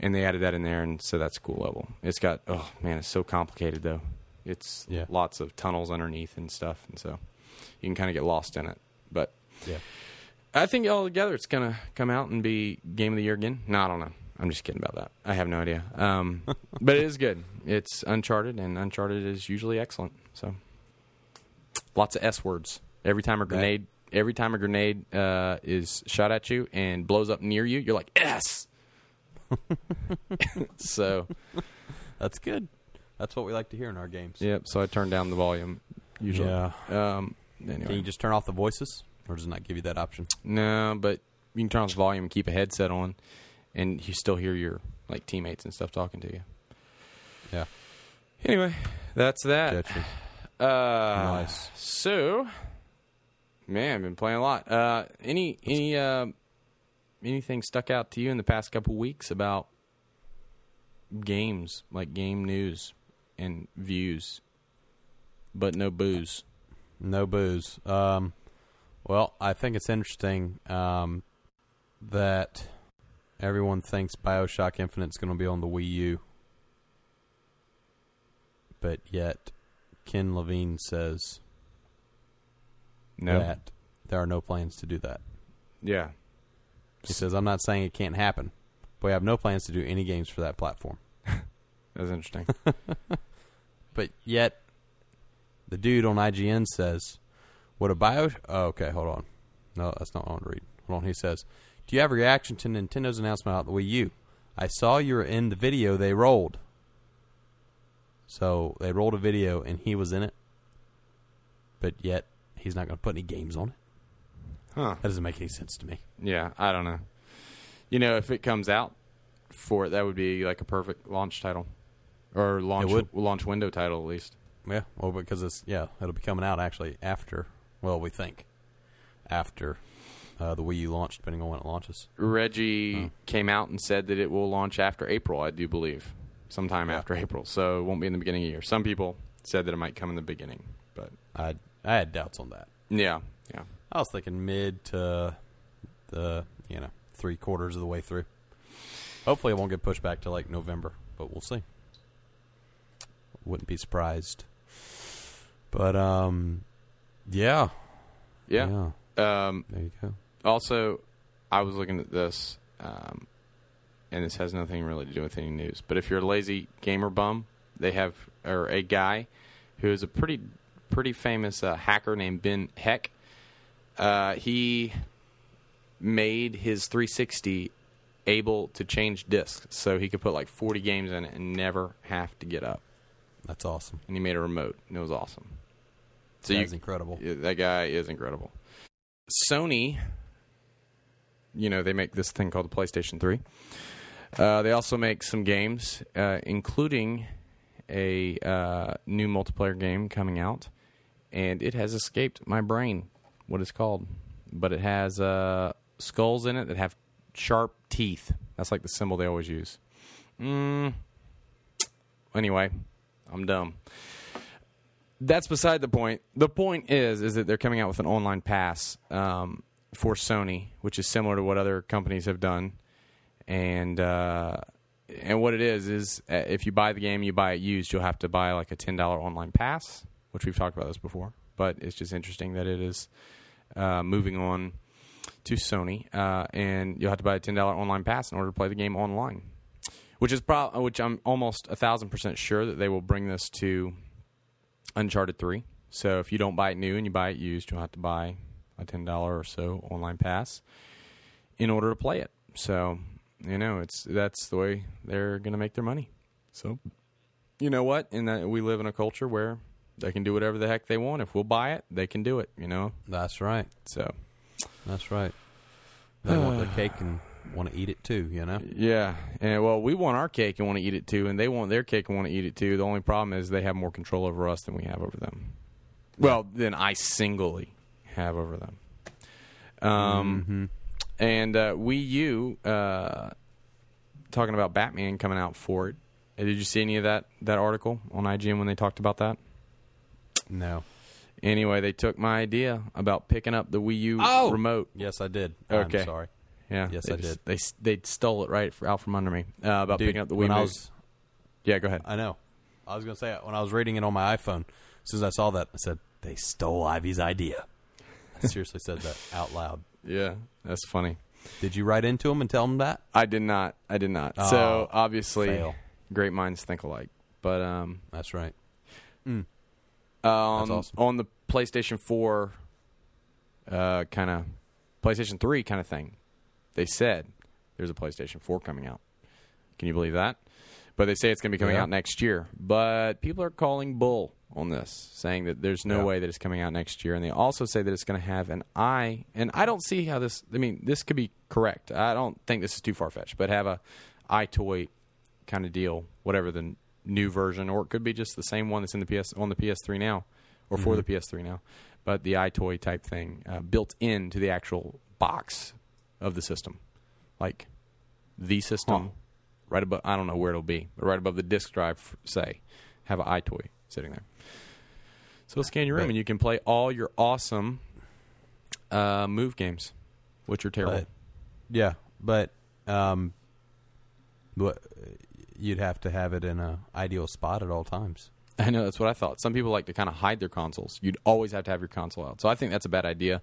And they added that in there, and so that's a cool level. It's got, oh, man, it's so complicated, though. It's yeah. lots of tunnels underneath and stuff, and so you can kind of get lost in it. But yeah. I think all together it's going to come out and be Game of the Year again. No, I don't know. I'm just kidding about that. I have no idea. Um, but it is good. It's Uncharted, and Uncharted is usually excellent. So lots of S words. Every time a grenade, right. every time a grenade uh, is shot at you and blows up near you, you're like, S! So that's good. That's what we like to hear in our games. Yep. So I turn down the volume usually. Yeah. Um, anyway. Can you just turn off the voices, or does it not give you that option? No, but you can turn off the volume and keep a headset on, and you still hear your like teammates and stuff talking to you. Yeah. Anyway, that's that. Gotcha. Uh, nice. So, man, I've been playing a lot. Uh, any any. Uh, Anything stuck out to you in the past couple weeks about games, like game news and views, but no booze? No booze. Um, well, I think it's interesting um, that everyone thinks BioShock Infinite's going to be on the Wii U, but yet Ken Levine says no. that there are no plans to do that. Yeah. He says, I'm not saying it can't happen, but we have no plans to do any games for that platform. That was interesting. But yet, the dude on I G N says, what a bio... Oh, okay, hold on. No, that's not what I want to read. Hold on, he says, do you have a reaction to Nintendo's announcement about the Wii U? I saw you were in the video they rolled. So, they rolled a video, and he was in it. But yet, he's not going to put any games on it. Huh. That doesn't make any sense to me. Yeah, I don't know. You know, if it comes out for it, that would be like a perfect launch title. Or launch launch window title, at least. Yeah, well, because it's, yeah, it'll be coming out actually after, well, we think, after uh, the Wii U launch, depending on when it launches. Reggie hmm. came out and said that it will launch after April, I do believe. Sometime yeah. after April, so it won't be in the beginning of the year. Some people said that it might come in the beginning, but I I had doubts on that. Yeah, yeah. I was thinking mid to the, you know, three quarters of the way through. Hopefully it won't get pushed back to like November, but we'll see. Wouldn't be surprised. But um, yeah, yeah. yeah. Um, there you go. Also, I was looking at this. Um, And this has nothing really to do with any news. But if you're a lazy gamer bum, they have or a guy who is a pretty pretty famous uh, hacker named Ben Heck. Uh, he made his three sixty able to change discs. So he could put like forty games in it and never have to get up. That's awesome. And he made a remote. And it was awesome. So That's you, incredible. That guy is incredible. Sony, you know, they make this thing called the PlayStation three. Uh, they also make some games, uh, including a uh, new multiplayer game coming out, and it has escaped my brain what it's called. But it has uh, skulls in it that have sharp teeth. That's like the symbol they always use. Mm. Anyway, I'm dumb. That's beside the point. The point is, is that they're coming out with an online pass um, for Sony, which is similar to what other companies have done. And uh, and what it is, is if you buy the game, you buy it used, you'll have to buy like a ten dollars online pass, which we've talked about this before. But it's just interesting that it is uh, moving on to Sony. Uh, and you'll have to buy a ten dollars online pass in order to play the game online, which is pro- which I'm almost one thousand percent sure that they will bring this to Uncharted three. So if you don't buy it new and you buy it used, you'll have to buy a ten dollars or so online pass in order to play it. So... You know, it's that's the way they're going to make their money. So, you know what? In that we live in a culture where they can do whatever the heck they want. If we'll buy it, they can do it, you know? That's right. So. That's right. They want their cake and want to eat it too, you know? Yeah. And well, we want our cake and want to eat it too, and they want their cake and want to eat it too. The only problem is they have more control over us than we have over them. Well, than I singly have over them. Um. Mm-hmm. And uh, Wii U, uh, talking about Batman coming out for it. Did you see any of that, that article on I G N when they talked about that? No. Anyway, they took my idea about picking up the Wii U oh! remote. Yes, I did. Okay. I'm sorry. Yeah. Yes, I just, did. They they stole it right out from under me uh, about Dude, picking up the Wii U. Yeah, go ahead. I know. I was going to say, when I was reading it on my iPhone, as soon as I saw that, I said, they stole Ivy's idea. I seriously said that out loud. Yeah, that's funny. Did you write into them and tell them that? I did not. I did not. Oh, so, obviously, fail. Great minds think alike. But um, that's right. Mm. Uh, on, that's awesome. On the PlayStation four uh, kind of, PlayStation three kind of thing, they said there's a PlayStation four coming out. Can you believe that? But they say it's going to be coming yeah. out next year. But people are calling bull on this, saying that there's no yeah. way that it's coming out next year. And they also say that it's going to have an I, and I don't see how this, I mean, this could be correct. I don't think this is too far-fetched, but have a iToy kind of deal, whatever the new version, or it could be just the same one that's in the P S on the P S three now, or mm-hmm. for the P S three now, but the iToy type thing uh, built into the actual box of the system. Like, the system, huh. right above, I don't know where it'll be, but right above the disk drive, say, have an iToy sitting there. So we'll scan your room, but, and you can play all your awesome uh, move games, which are terrible. But, yeah, but um, you'd have to have it in an ideal spot at all times. I know, that's what I thought. Some people like to kind of hide their consoles. You'd always have to have your console out. So I think that's a bad idea.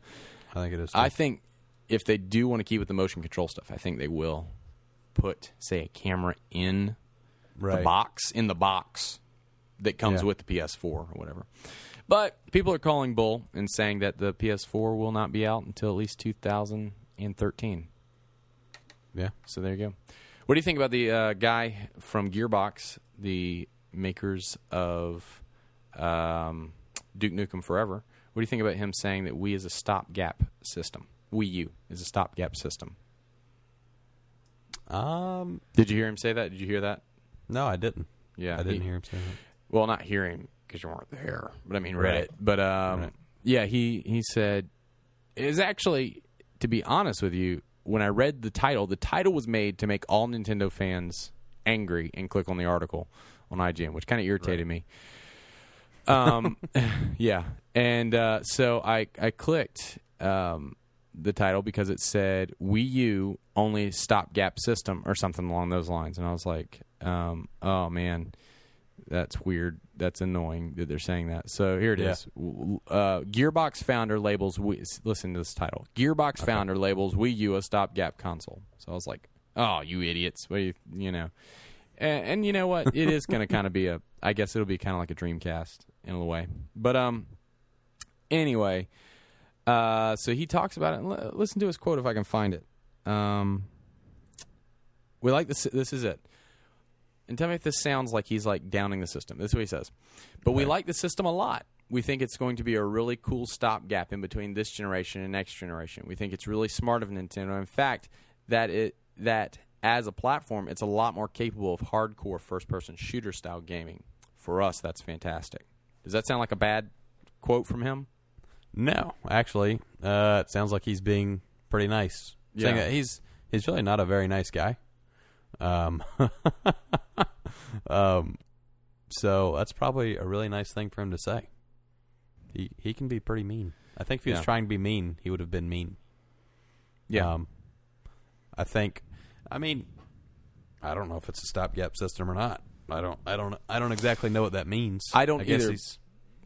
I think it is. Too. I think if they do want to keep with the motion control stuff, I think they will put, say, a camera in right. the box in the box that comes yeah. with the P S four or whatever. But people are calling bull and saying that the P S four will not be out until at least two thousand thirteen. Yeah. So there you go. What do you think about the uh, guy from Gearbox, the makers of um, Duke Nukem Forever? What do you think about him saying that Wii is a stopgap system? Wii U is a stopgap system. Um, Did you hear him say that? Did you hear that? No, I didn't. Yeah, I didn't he, hear him say that. Well, not hear him because you weren't there, but I mean read right. it. But um, right. yeah, he, he said, it's actually, to be honest with you, when I read the title, the title was made to make all Nintendo fans angry and click on the article on I G N, which kind of irritated right. me. Um, yeah. And uh, so I, I clicked um, the title because it said Wii U only stopgap system or something along those lines. And I was like, um, oh, man, that's weird. That's annoying that they're saying that. So here it yeah. is. Uh, Gearbox founder labels Wii, listen to this title. Gearbox okay. founder labels Wii U a stopgap console. So I was like, oh, you idiots. What do you, you know? And, and you know what? It is going to kind of be a, I guess it'll be kind of like a Dreamcast in a way. But um, anyway, uh, so he talks about it. And l- listen to his quote if I can find it. Um, we like this. This is it. And tell me if this sounds like he's like downing the system. This is what he says. But we like the system a lot. We think it's going to be a really cool stopgap in between this generation and next generation. We think it's really smart of Nintendo. In fact, that it that as a platform, it's a lot more capable of hardcore first-person shooter-style gaming. For us, that's fantastic. Does that sound like a bad quote from him? No, actually. Uh, it sounds like he's being pretty nice. Yeah. Saying he's, he's really not a very nice guy. Um, um, so that's probably a really nice thing for him to say. He he can be pretty mean. I think if he yeah. was trying to be mean, he would have been mean. Yeah. Um, I think. I mean, I don't know if it's a stopgap system or not. I don't. I don't. I don't exactly know what that means. I don't I guess either. He's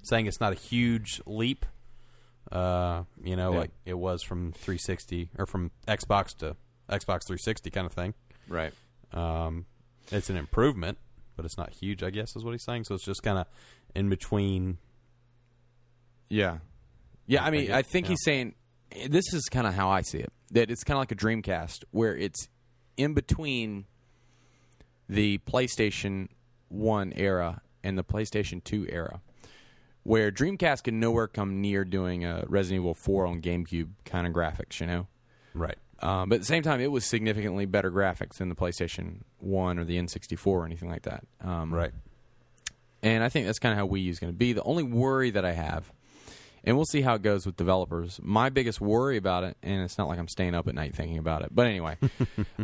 saying it's not a huge leap. Uh, you know, yeah. like it was from three sixty or from Xbox to Xbox three sixty kind of thing. Right. Um, it's an improvement, but it's not huge, I guess, is what he's saying. So it's just kind of in between. Yeah. Yeah, I mean, I, guess, I think yeah. he's saying, this is kind of how I see it, that it's kind of like a Dreamcast where it's in between the PlayStation one era and the PlayStation two era, where Dreamcast can nowhere come near doing a Resident Evil four on GameCube kind of graphics, you know? Right. Um, but at the same time, it was significantly better graphics than the PlayStation one or the N sixty-four or anything like that. Um, right. And I think that's kind of how Wii U is going to be. The only worry that I have, and we'll see how it goes with developers, my biggest worry about it, and it's not like I'm staying up at night thinking about it, but anyway,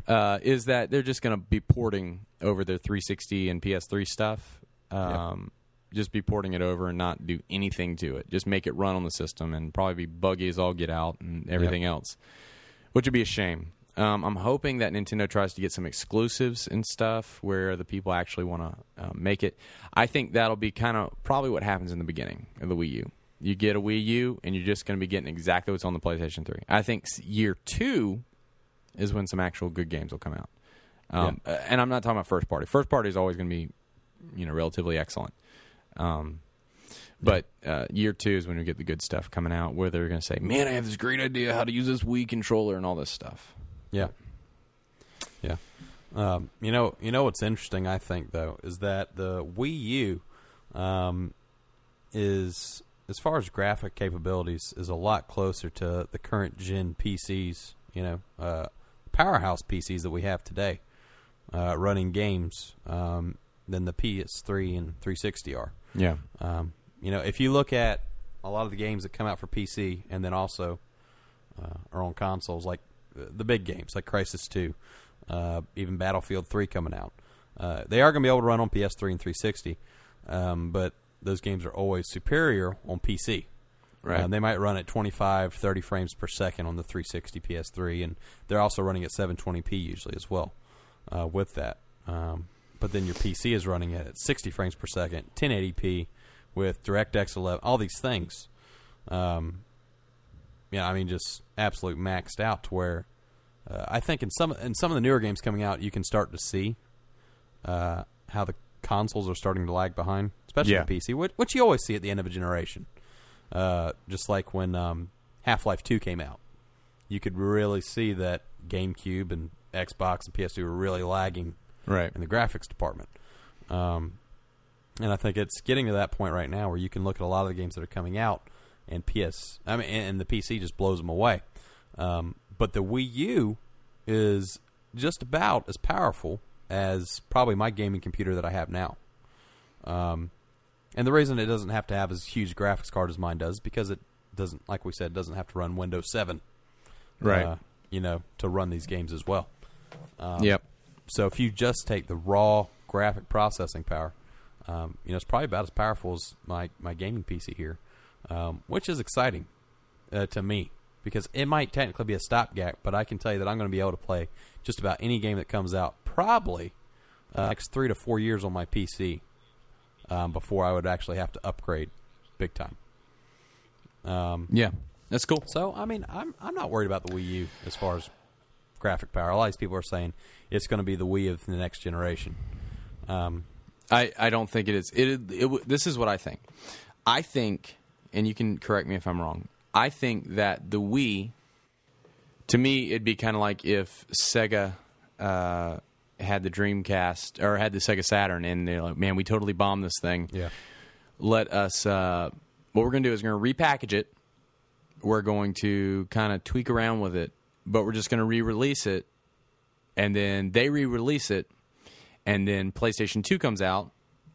uh, is that they're just going to be porting over their three sixty and P S three stuff. Um, yep. Just be porting it over and not do anything to it. Just make it run on the system and probably be buggy as all get out and everything yep. else. Which would be a shame. Um, I'm hoping that Nintendo tries to get some exclusives and stuff where the people actually want to uh, make it. I think that'll be kind of probably what happens in the beginning of the Wii U. You get a Wii U, and you're just going to be getting exactly what's on the PlayStation three. I think year two is when some actual good games will come out. Um, yeah. And I'm not talking about first party. First party is always going to be, you know, relatively excellent. Um But uh, year two is when we get the good stuff coming out, where they're going to say, man, I have this great idea how to use this Wii controller and all this stuff. Yeah. Yeah. Um, you know you know what's interesting, I think, though, is that the Wii U um, is, as far as graphic capabilities, is a lot closer to the current gen P Cs, you know, uh, powerhouse P Cs that we have today uh, running games um, than the P S three and three sixty are. Yeah. Um You know, if you look at a lot of the games that come out for P C and then also uh, are on consoles, like the big games, like Crisis two, uh, even Battlefield three coming out, uh, they are going to be able to run on P S three and three sixty, um, but those games are always superior on P C. Right. Uh, they might run at twenty-five, thirty frames per second on the three sixty P S three, and they're also running at seven twenty p usually as well uh, with that. Um, but then your P C is running at sixty frames per second, ten eighty p, with DirectX eleven, all these things. Um, yeah, I mean, just absolute maxed out to where uh, I think in some in some of the newer games coming out, you can start to see uh, how the consoles are starting to lag behind, especially yeah. the P C, which, which you always see at the end of a generation. Uh, just like when um, Half-Life two came out, you could really see that GameCube and Xbox and P S two were really lagging right. in the graphics department. Um, and I think it's getting to that point right now where you can look at a lot of the games that are coming out, and P S, I mean, and the P C just blows them away. Um, but the Wii U is just about as powerful as probably my gaming computer that I have now. Um, and the reason it doesn't have to have as huge graphics card as mine does, because it doesn't, like we said, doesn't have to run Windows seven, right? Uh, you know, to run these games as well. Um, yep. So if you just take the raw graphic processing power, um, you know, it's probably about as powerful as my, my gaming P C here, um, which is exciting uh, to me. Because it might technically be a stopgap, but I can tell you that I'm going to be able to play just about any game that comes out probably uh, next three to four years on my P C um, before I would actually have to upgrade big time. Um, yeah, that's cool. So, I mean, I'm I'm not worried about the Wii U as far as graphic power. A lot of these people are saying it's going to be the Wii of the next generation. Um, I, I don't think it is. It, it, it This is what I think. I think, and you can correct me if I'm wrong, I think that the Wii, to me, it'd be kind of like if Sega uh, had the Dreamcast, or had the Sega Saturn, and they're like, man, we totally bombed this thing. Yeah. Let us, uh, what we're going to do is we're going to repackage it. We're going to kind of tweak around with it, but we're just going to re-release it, and then they re-release it, and then PlayStation two comes out,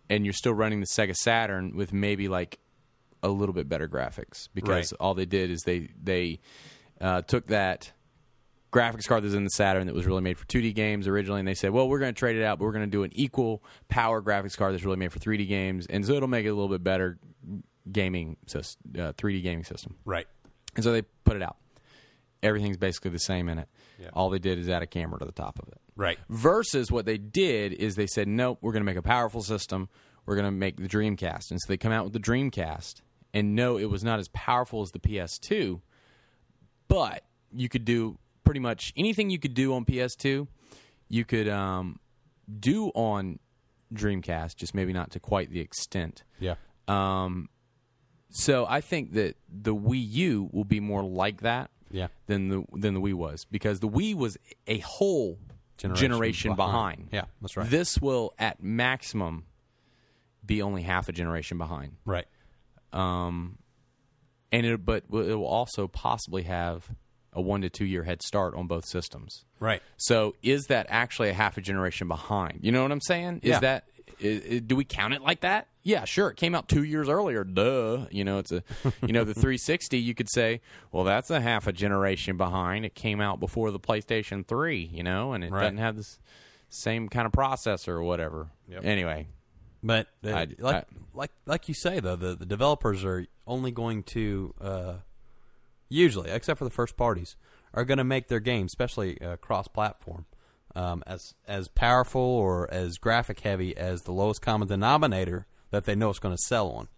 and you're still running the Sega Saturn with maybe like a little bit better graphics, because right. all they did is they they uh, took that graphics card that was in the Saturn that was really made for two D games originally, and they said, well, we're going to trade it out, but we're going to do an equal power graphics card that's really made for three D games, and so it'll make it a little bit better gaming uh, three D gaming system. Right. And so they put it out. Everything's basically the same in it. Yeah. All they did is add a camera to the top of it. Right. Versus what they did is they said, nope, we're going to make a powerful system. We're going to make the Dreamcast. And so they come out with the Dreamcast. And no, it was not as powerful as the P S two, but you could do pretty much anything you could do on P S two, you could um, do on Dreamcast, just maybe not to quite the extent. Yeah. Um, so I think that the Wii U will be more like that yeah. than the than the Wii was, because the Wii was a whole generation, generation behind. behind. Yeah, that's right. This will, at maximum, be only half a generation behind. Right. Um, and it, but it will also possibly have a one to two year head start on both systems. Right. So is that actually a half a generation behind? You know what I'm saying? Is yeah. that, is, is, do we count it like that? Yeah, sure. It came out two years earlier. Duh. You know, it's a, you know, the three sixty, you could say, well, that's a half a generation behind. It came out before the PlayStation three, you know, and it right. doesn't have this same kind of processor or whatever. Yep. Anyway. But uh, I, like, I, like like you say, though, the, the developers are only going to, uh, usually, except for the first parties, are going to make their game, especially uh, cross-platform, um, as as powerful or as graphic-heavy as the lowest common denominator that they know it's going to sell on,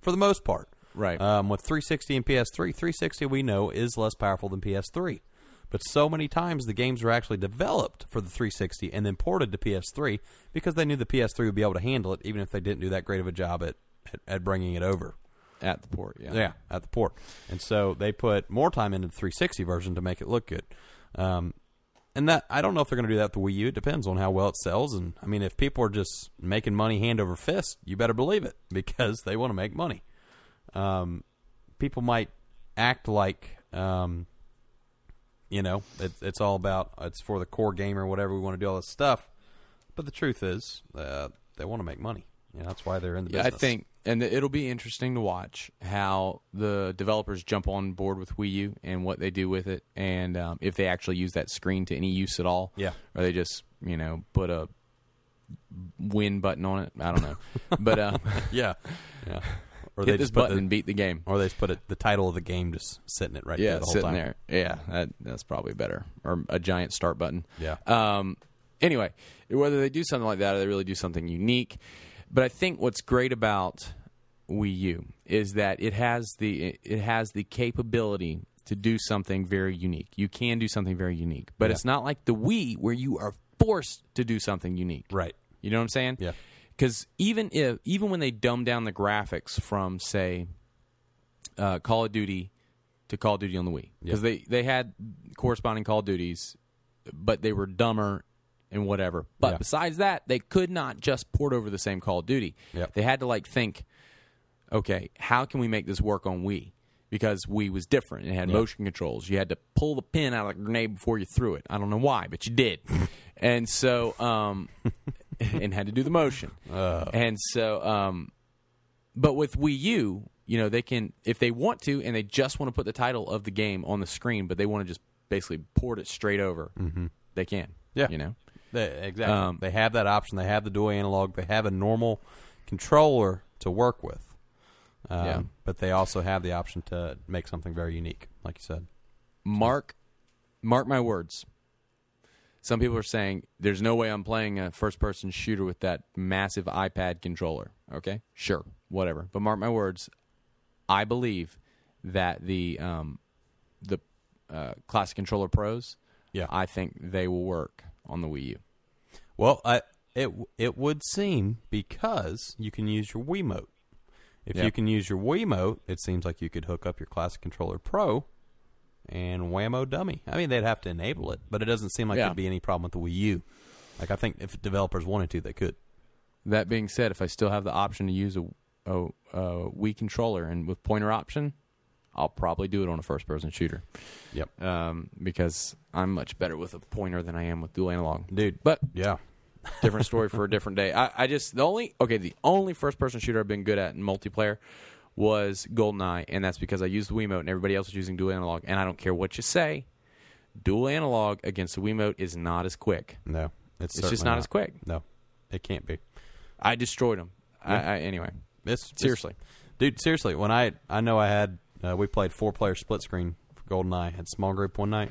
for the most part. Right. Um, with three sixty and P S three, three sixty we know is less powerful than P S three. But so many times the games were actually developed for the three sixty and then ported to P S three because they knew the P S three would be able to handle it, even if they didn't do that great of a job at, at, at bringing it over. At the port, yeah. Yeah, at the port. And so they put more time into the three sixty version to make it look good. Um, and that I don't know if they're going to do that with the Wii U. It depends on how well it sells. And, I mean, if people are just making money hand over fist, you better believe it, because they want to make money. Um, people might act like... Um, You know, it, it's all about, it's for the core gamer, whatever, we want to do all this stuff. But the truth is, uh, they want to make money. You know, that's why they're in the yeah, business. I think, and it'll be interesting to watch how the developers jump on board with Wii U and what they do with it, and um, if they actually use that screen to any use at all. Yeah. Or they just, you know, put a win button on it. I don't know. But um, yeah. Yeah. Or hit they this just button the, and beat the game. Or they just put it, the title of the game just sitting it right yeah, there the whole time. Yeah, sitting there. Yeah, that, that's probably better. Or a giant start button. Yeah. Um, anyway, whether they do something like that or they really do something unique. But I think what's great about Wii U is that it has the it has the capability to do something very unique. You can do something very unique. But yeah. it's not like the Wii where you are forced to do something unique. Right. You know what I'm saying? Yeah. Because even if even when they dumb down the graphics from, say, uh, Call of Duty to Call of Duty on the Wii, because yeah. they, they had corresponding Call of Duties, but they were dumber and whatever. But yeah. besides that, they could not just port over the same Call of Duty. Yeah. They had to like think, okay, how can we make this work on Wii? Because Wii was different. It had yep. motion controls. You had to pull the pin out of a grenade before you threw it. I don't know why, but you did. And so, um, and had to do the motion. Uh. And so, um, but with Wii U, you know, they can, if they want to, and they just want to put the title of the game on the screen, but they want to just basically port it straight over, mm-hmm. they can. Yeah. You know? They, exactly. Um, they have that option. They have the dual analog. They have a normal controller to work with. Um, yeah. But they also have the option to make something very unique, like you said. Mark mark my words. Some people are saying, there's no way I'm playing a first-person shooter with that massive iPad controller. Okay? Sure. Whatever. But mark my words, I believe that the um, the uh, Classic Controller Pros, yeah. I think they will work on the Wii U. Well, I, it, it would seem, because you can use your Wiimote. If yep. you can use your Wiimote, it seems like you could hook up your Classic Controller Pro and whammo dummy. I mean, they'd have to enable it, but it doesn't seem like yeah. there'd be any problem with the Wii U. Like, I think if developers wanted to, they could. That being said, if I still have the option to use a, a, a Wii controller and with pointer option, I'll probably do it on a first-person shooter. Yep. Um, because I'm much better with a pointer than I am with dual analog. Dude. But yeah. Different story for a different day. I, I just, the only, okay, the only first-person shooter I've been good at in multiplayer was GoldenEye, and that's because I used the Wiimote and everybody else was using dual analog, and I don't care what you say, dual analog against the Wiimote is not as quick. No. It's, it's just not, not as quick. No. It can't be. I destroyed them. Yeah. I, I, anyway. It's, seriously. It's, dude, seriously, when I, I know I had, uh, we played four-player split-screen for GoldenEye at small group one night,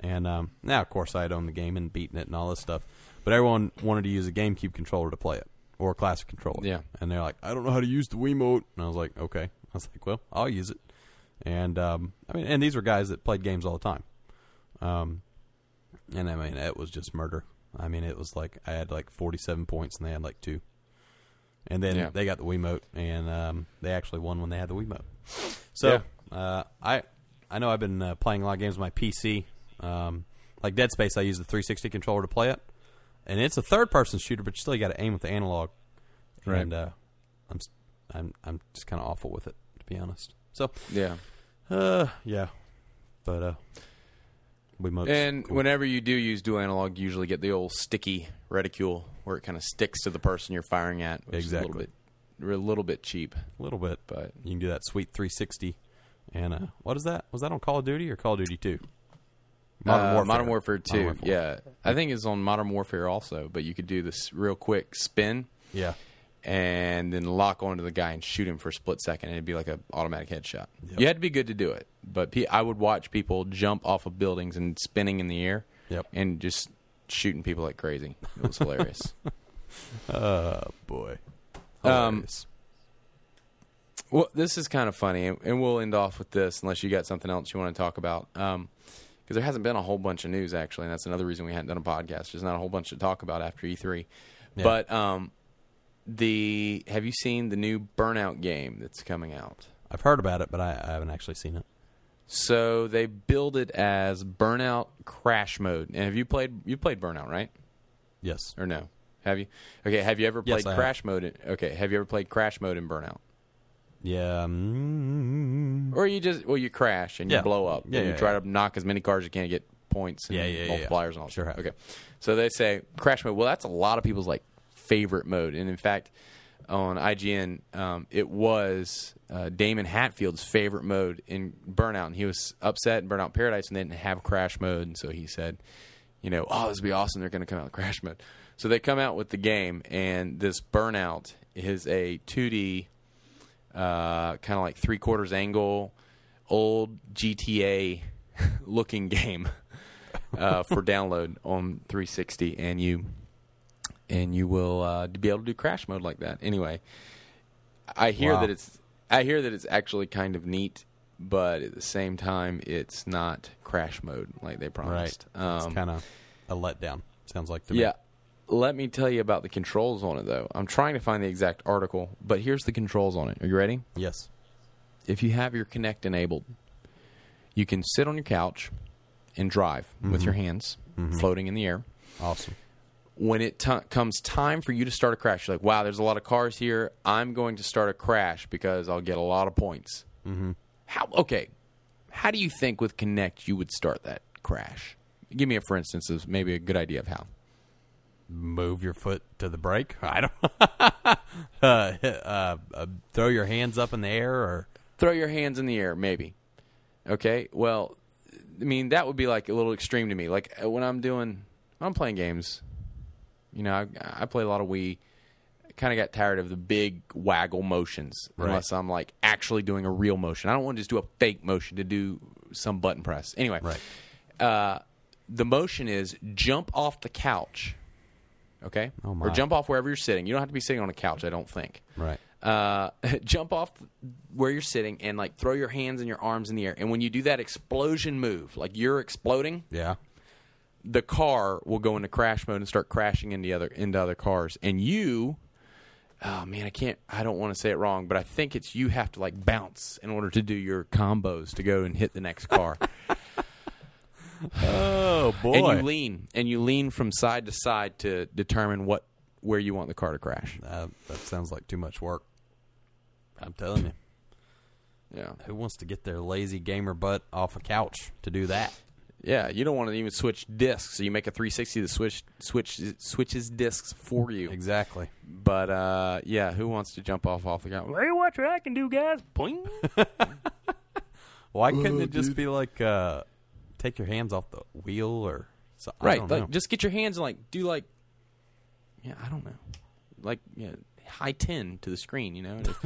and um, now, of course, I had owned the game and beaten it and all this stuff. But everyone wanted to use a GameCube controller to play it, or a Classic controller. Yeah. And they're like, I don't know how to use the Wiimote. And I was like, okay. I was like, well, I'll use it. And um, I mean, and these were guys that played games all the time. Um, and I mean, it was just murder. I mean, it was like I had like forty-seven points, and they had like two. And then yeah. they got the Wiimote, and um, they actually won when they had the Wiimote. So yeah. uh, I, I know I've been uh, playing a lot of games on my P C. Um, like Dead Space, I use the three sixty controller to play it. And it's a third-person shooter, but you still got to aim with the analog. Right. And uh, I'm, I'm, I'm just kind of awful with it, to be honest. So yeah, uh, yeah. But uh, we most and cool. whenever you do use dual analog, you usually get the old sticky reticule where it kind of sticks to the person you're firing at. Which exactly. Is a little bit, a little bit cheap. A little bit, but you can do that sweet three sixty. And uh, what is that? Was that on Call of Duty or Call of Duty two? Modern Warfare. Uh, Modern Warfare two, Modern Warfare. Yeah. I think it's on Modern Warfare also, but you could do this real quick spin. Yeah. And then lock onto the guy and shoot him for a split second, and it'd be like an automatic headshot. Yep. You had to be good to do it, but P- I would watch people jump off of buildings and spinning in the air yep. and just shooting people like crazy. It was hilarious. Oh, boy. Hilarious. Um, well, this is kind of funny, and, and we'll end off with this unless you got something else you want to talk about. Um Because there hasn't been a whole bunch of news, actually, and that's another reason we hadn't done a podcast. There's not a whole bunch to talk about after E three. Yeah. But um, the have you seen the new Burnout game that's coming out? I've heard about it, but I, I haven't actually seen it. So they build it as Burnout Crash Mode. And have you played you played Burnout, right? Yes. Or no? Have you? Okay, have you ever played yes, Crash have. Mode? In, okay, have you ever played Crash Mode in Burnout? Yeah. Mm-hmm. Or you just, well, you crash and you yeah. blow up. Yeah, and yeah, you try yeah. to knock as many cars as you can to get points and yeah, yeah, multipliers yeah. and all that. Sure. Okay. So they say Crash Mode. Well, that's a lot of people's, like, favorite mode. And, in fact, on I G N, um, it was uh, Damon Hatfield's favorite mode in Burnout. And he was upset in Burnout Paradise and they didn't have Crash Mode. And so he said, you know, oh, this would be awesome. They're going to come out with Crash Mode. So they come out with the game, and this Burnout is a two D... Uh, kind of like three-quarters angle, old G T A-looking game uh, for download on three sixty, and you and you will uh, be able to do Crash Mode like that. Anyway, I hear wow. that it's I hear that it's actually kind of neat, but at the same time, it's not Crash Mode like they promised. Right, um, it's kind of a letdown. Sounds like to yeah. me. Let me tell you about the controls on it, though. I'm trying to find the exact article, but here's the controls on it. Are you ready? Yes. If you have your Kinect enabled, you can sit on your couch and drive mm-hmm. with your hands mm-hmm. floating in the air. Awesome. When it t- comes time for you to start a crash, you're like, wow, there's a lot of cars here. I'm going to start a crash because I'll get a lot of points. Mm-hmm. How? Okay. How do you think with Kinect you would start that crash? Give me a, for instance, is maybe a good idea of how. Move your foot to the brake. I don't. uh, uh, uh, throw your hands up in the air, or throw your hands in the air, maybe. Okay. Well, I mean that would be like a little extreme to me. Like when I'm doing, when I'm playing games. You know, I, I play a lot of Wii. Kind of got tired of the big waggle motions, right. Unless I'm like actually doing a real motion. I don't want to just do a fake motion to do some button press. Anyway, right. uh, the motion is jump off the couch. Okay? Oh my. Or jump off wherever you're sitting. You don't have to be sitting on a couch, I don't think. Right. Uh, jump off where you're sitting and, like, throw your hands and your arms in the air. And when you do that explosion move, like you're exploding, yeah, the car will go into crash mode and start crashing into other into other cars. And you, oh, man, I can't, I don't want to say it wrong, but I think it's you have to, like, bounce in order to do your combos to go and hit the next car. Oh boy! And you lean, and you lean from side to side to determine what where you want the car to crash. Uh, that sounds like too much work. I'm telling you. Yeah. Who wants to get their lazy gamer butt off a couch to do that? Yeah, you don't want to even switch discs. So you make a three sixty that switch switch switches discs for you. Exactly. But uh, yeah, who wants to jump off off the couch? Hey, watch what I can do, guys! Boing. Why couldn't it just be like? Uh, Take your hands off the wheel or something. Right. Like, just get your hands and, like, do, like, yeah, I don't know. Like, yeah, high ten to the screen, you know? And just,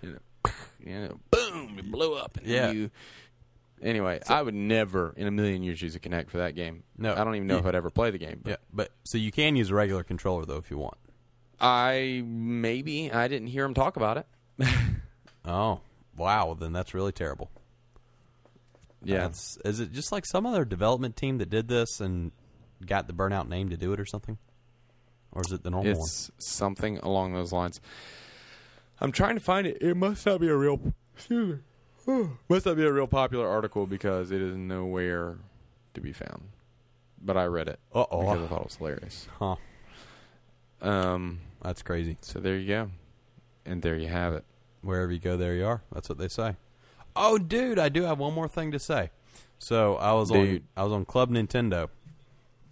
you know, you know, boom, you blow up. And yeah. You, anyway, so, I would never in a million years use a Kinect for that game. No. I don't even know yeah. if I'd ever play the game. But. Yeah, but so you can use a regular controller, though, if you want. I, maybe. I didn't hear him talk about it. Oh, wow. Then that's really terrible. Yeah, it's, is it just like some other development team that did this and got the burnout name to do it or something? Or is it the normal it's one? It's something along those lines. I'm trying to find it. It must not be a real excuse me. must not be a real popular article because it is nowhere to be found. But I read it Uh-oh. because I thought it was hilarious. Huh. Um, that's crazy. So there you go. And there you have it. Wherever you go, there you are. That's what they say. Oh, dude, I do have one more thing to say. So I was dude. on I was on Club Nintendo,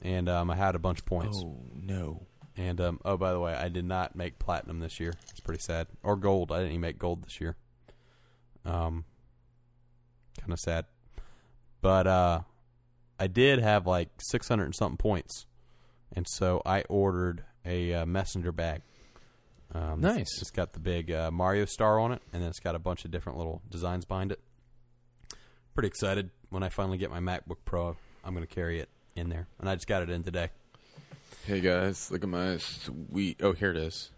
and um, I had a bunch of points. Oh, no. And, um, oh, by the way, I did not make platinum this year. It's pretty sad. Or gold. I didn't even make gold this year. Um, kind of sad. But uh, I did have, like, six hundred and something points. And so I ordered a uh, messenger bag. Um, nice. It's, it's got the big uh, Mario star on it, and then it's got a bunch of different little designs behind it. Pretty excited. When I finally get my MacBook Pro, I'm going to carry it in there. And I just got it in today. Hey, guys, look at my sweet... Oh, here it is.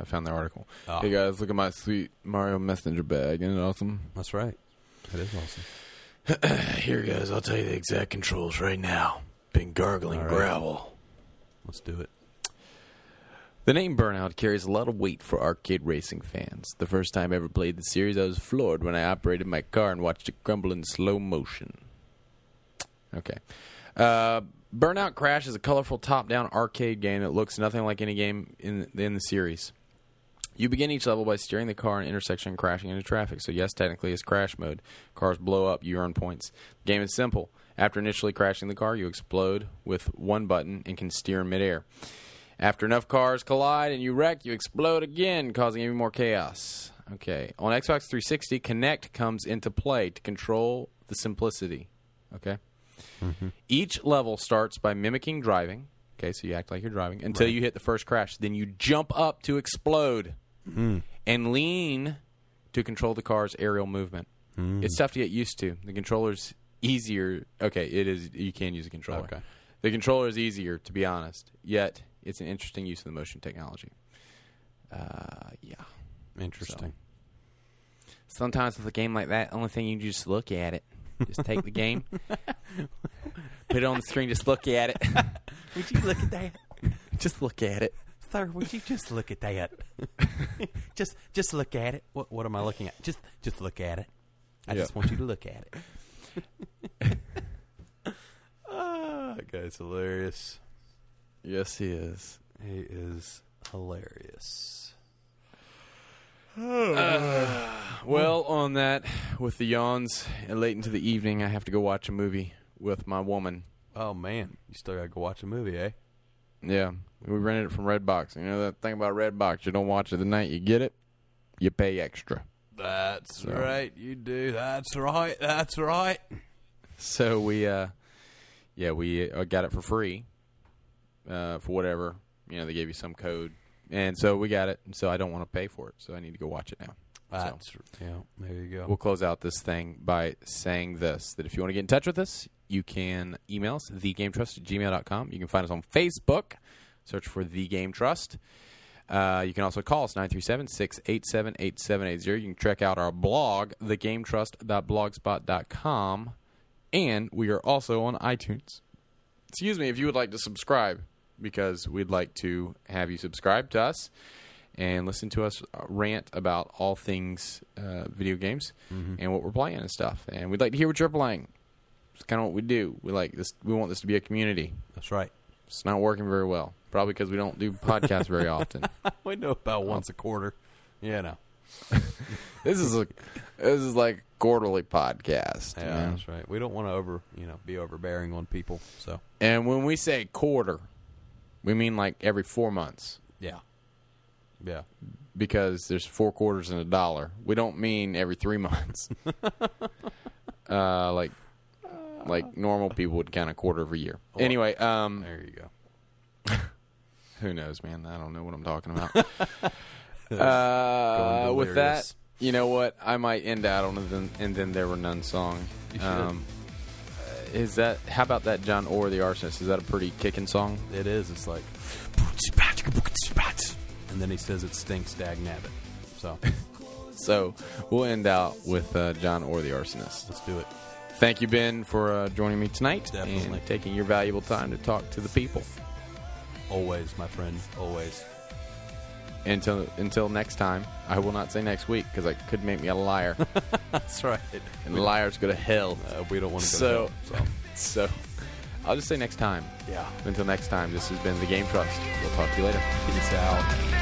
I found the article. Oh. Hey, guys, look at my sweet Mario messenger bag. Isn't it awesome? That's right. It is awesome. Here, guys, I'll tell you the exact controls right now. Been gargling right. Gravel. Let's do it. The name Burnout carries a lot of weight for arcade racing fans. The first time I ever played the series, I was floored when I operated my car and watched it crumble in slow motion. Okay. Uh, Burnout Crash is a colorful top-down arcade game that looks nothing like any game in the, in the series. You begin each level by steering the car in an intersection and crashing into traffic. So yes, technically it's crash mode. Cars blow up, you earn points. The game is simple. After initially crashing the car, you explode with one button and can steer midair. After enough cars collide and you wreck, you explode again, causing even more chaos. Okay. On Xbox three sixty, Kinect comes into play to control the simplicity. Okay? Mm-hmm. Each level starts by mimicking driving. Okay, so you act like you're driving. Until right. you hit the first crash. Then you jump up to explode mm. and lean to control the car's aerial movement. Mm. It's tough to get used to. The controller's easier. Okay, it is. You can use a controller. Okay. The controller is easier, to be honest, yet... It's an interesting use of the motion technology. Uh, yeah. Interesting. So, sometimes with a game like that, the only thing you do is just look at it. Just take the game, put it on the screen, just look at it. Would you look at that? Just look at it. Sir, would you just look at that? just just look at it. What what am I looking at? Just just look at it. I yeah. just want you to look at it. Ah, that guy's hilarious. Yes, he is. He is hilarious. Uh, well, on that, with the yawns, and late into the evening, I have to go watch a movie with my woman. Oh, man. You still got to go watch a movie, eh? Yeah. We rented it from Redbox. You know that thing about Redbox? You don't watch it the night you get it, you pay extra. That's so. right. You do. That's right. That's right. So we, uh, yeah, we uh, got it for free uh, for whatever. You know, they gave you some code. And so we got it, and so I don't want to pay for it, so I need to go watch it now. That's so, yeah, there you go. We'll close out this thing by saying this, that if you want to get in touch with us, you can email us, the game trust at gmail dot com. You can find us on Facebook. Search for The Game Trust. Uh, you can also call us, nine three seven, six eight seven, eight seven eight zero. You can check out our blog, the game trust dot blogspot dot com. And we are also on iTunes. Excuse me, if you would like to subscribe, because we'd like to have you subscribe to us and listen to us rant about all things uh, video games mm-hmm. and what we're playing and stuff. And we'd like to hear what you're playing. It's kind of what we do. We like this. We want this to be a community. That's right. It's not working very well. Probably because we don't do podcasts very often. We do about once a quarter. Yeah, no. This is a this is like a quarterly podcast. Yeah, man. That's right. We don't want to over you know be overbearing on people. So, and when we say quarter, we mean like every four months. Yeah. Yeah. Because there's four quarters in a dollar. We don't mean every three months. uh, like like normal people would count a quarter every year. Or, anyway. Um, there you go. Who knows, man? I don't know what I'm talking about. uh, with that, you know what? I might end out on the And Then There Were None song. You should. Um, Is that how about that John R. the Arsonist? Is that a pretty kicking song? It is. It's like, and then he says it stinks, dag nabbit. So, so we'll end out with uh, John R. the Arsonist. Let's do it. Thank you, Ben, for uh, joining me tonight. Definitely. And taking your valuable time to talk to the people. Always, my friend. Always. Until until next time, I will not say next week because that could make me a liar. That's right. And liars go to hell. Uh, we don't want to go so, to hell. So. so I'll just say next time. Yeah. Until next time, this has been The Game Trust. We'll talk to you later. Peace out.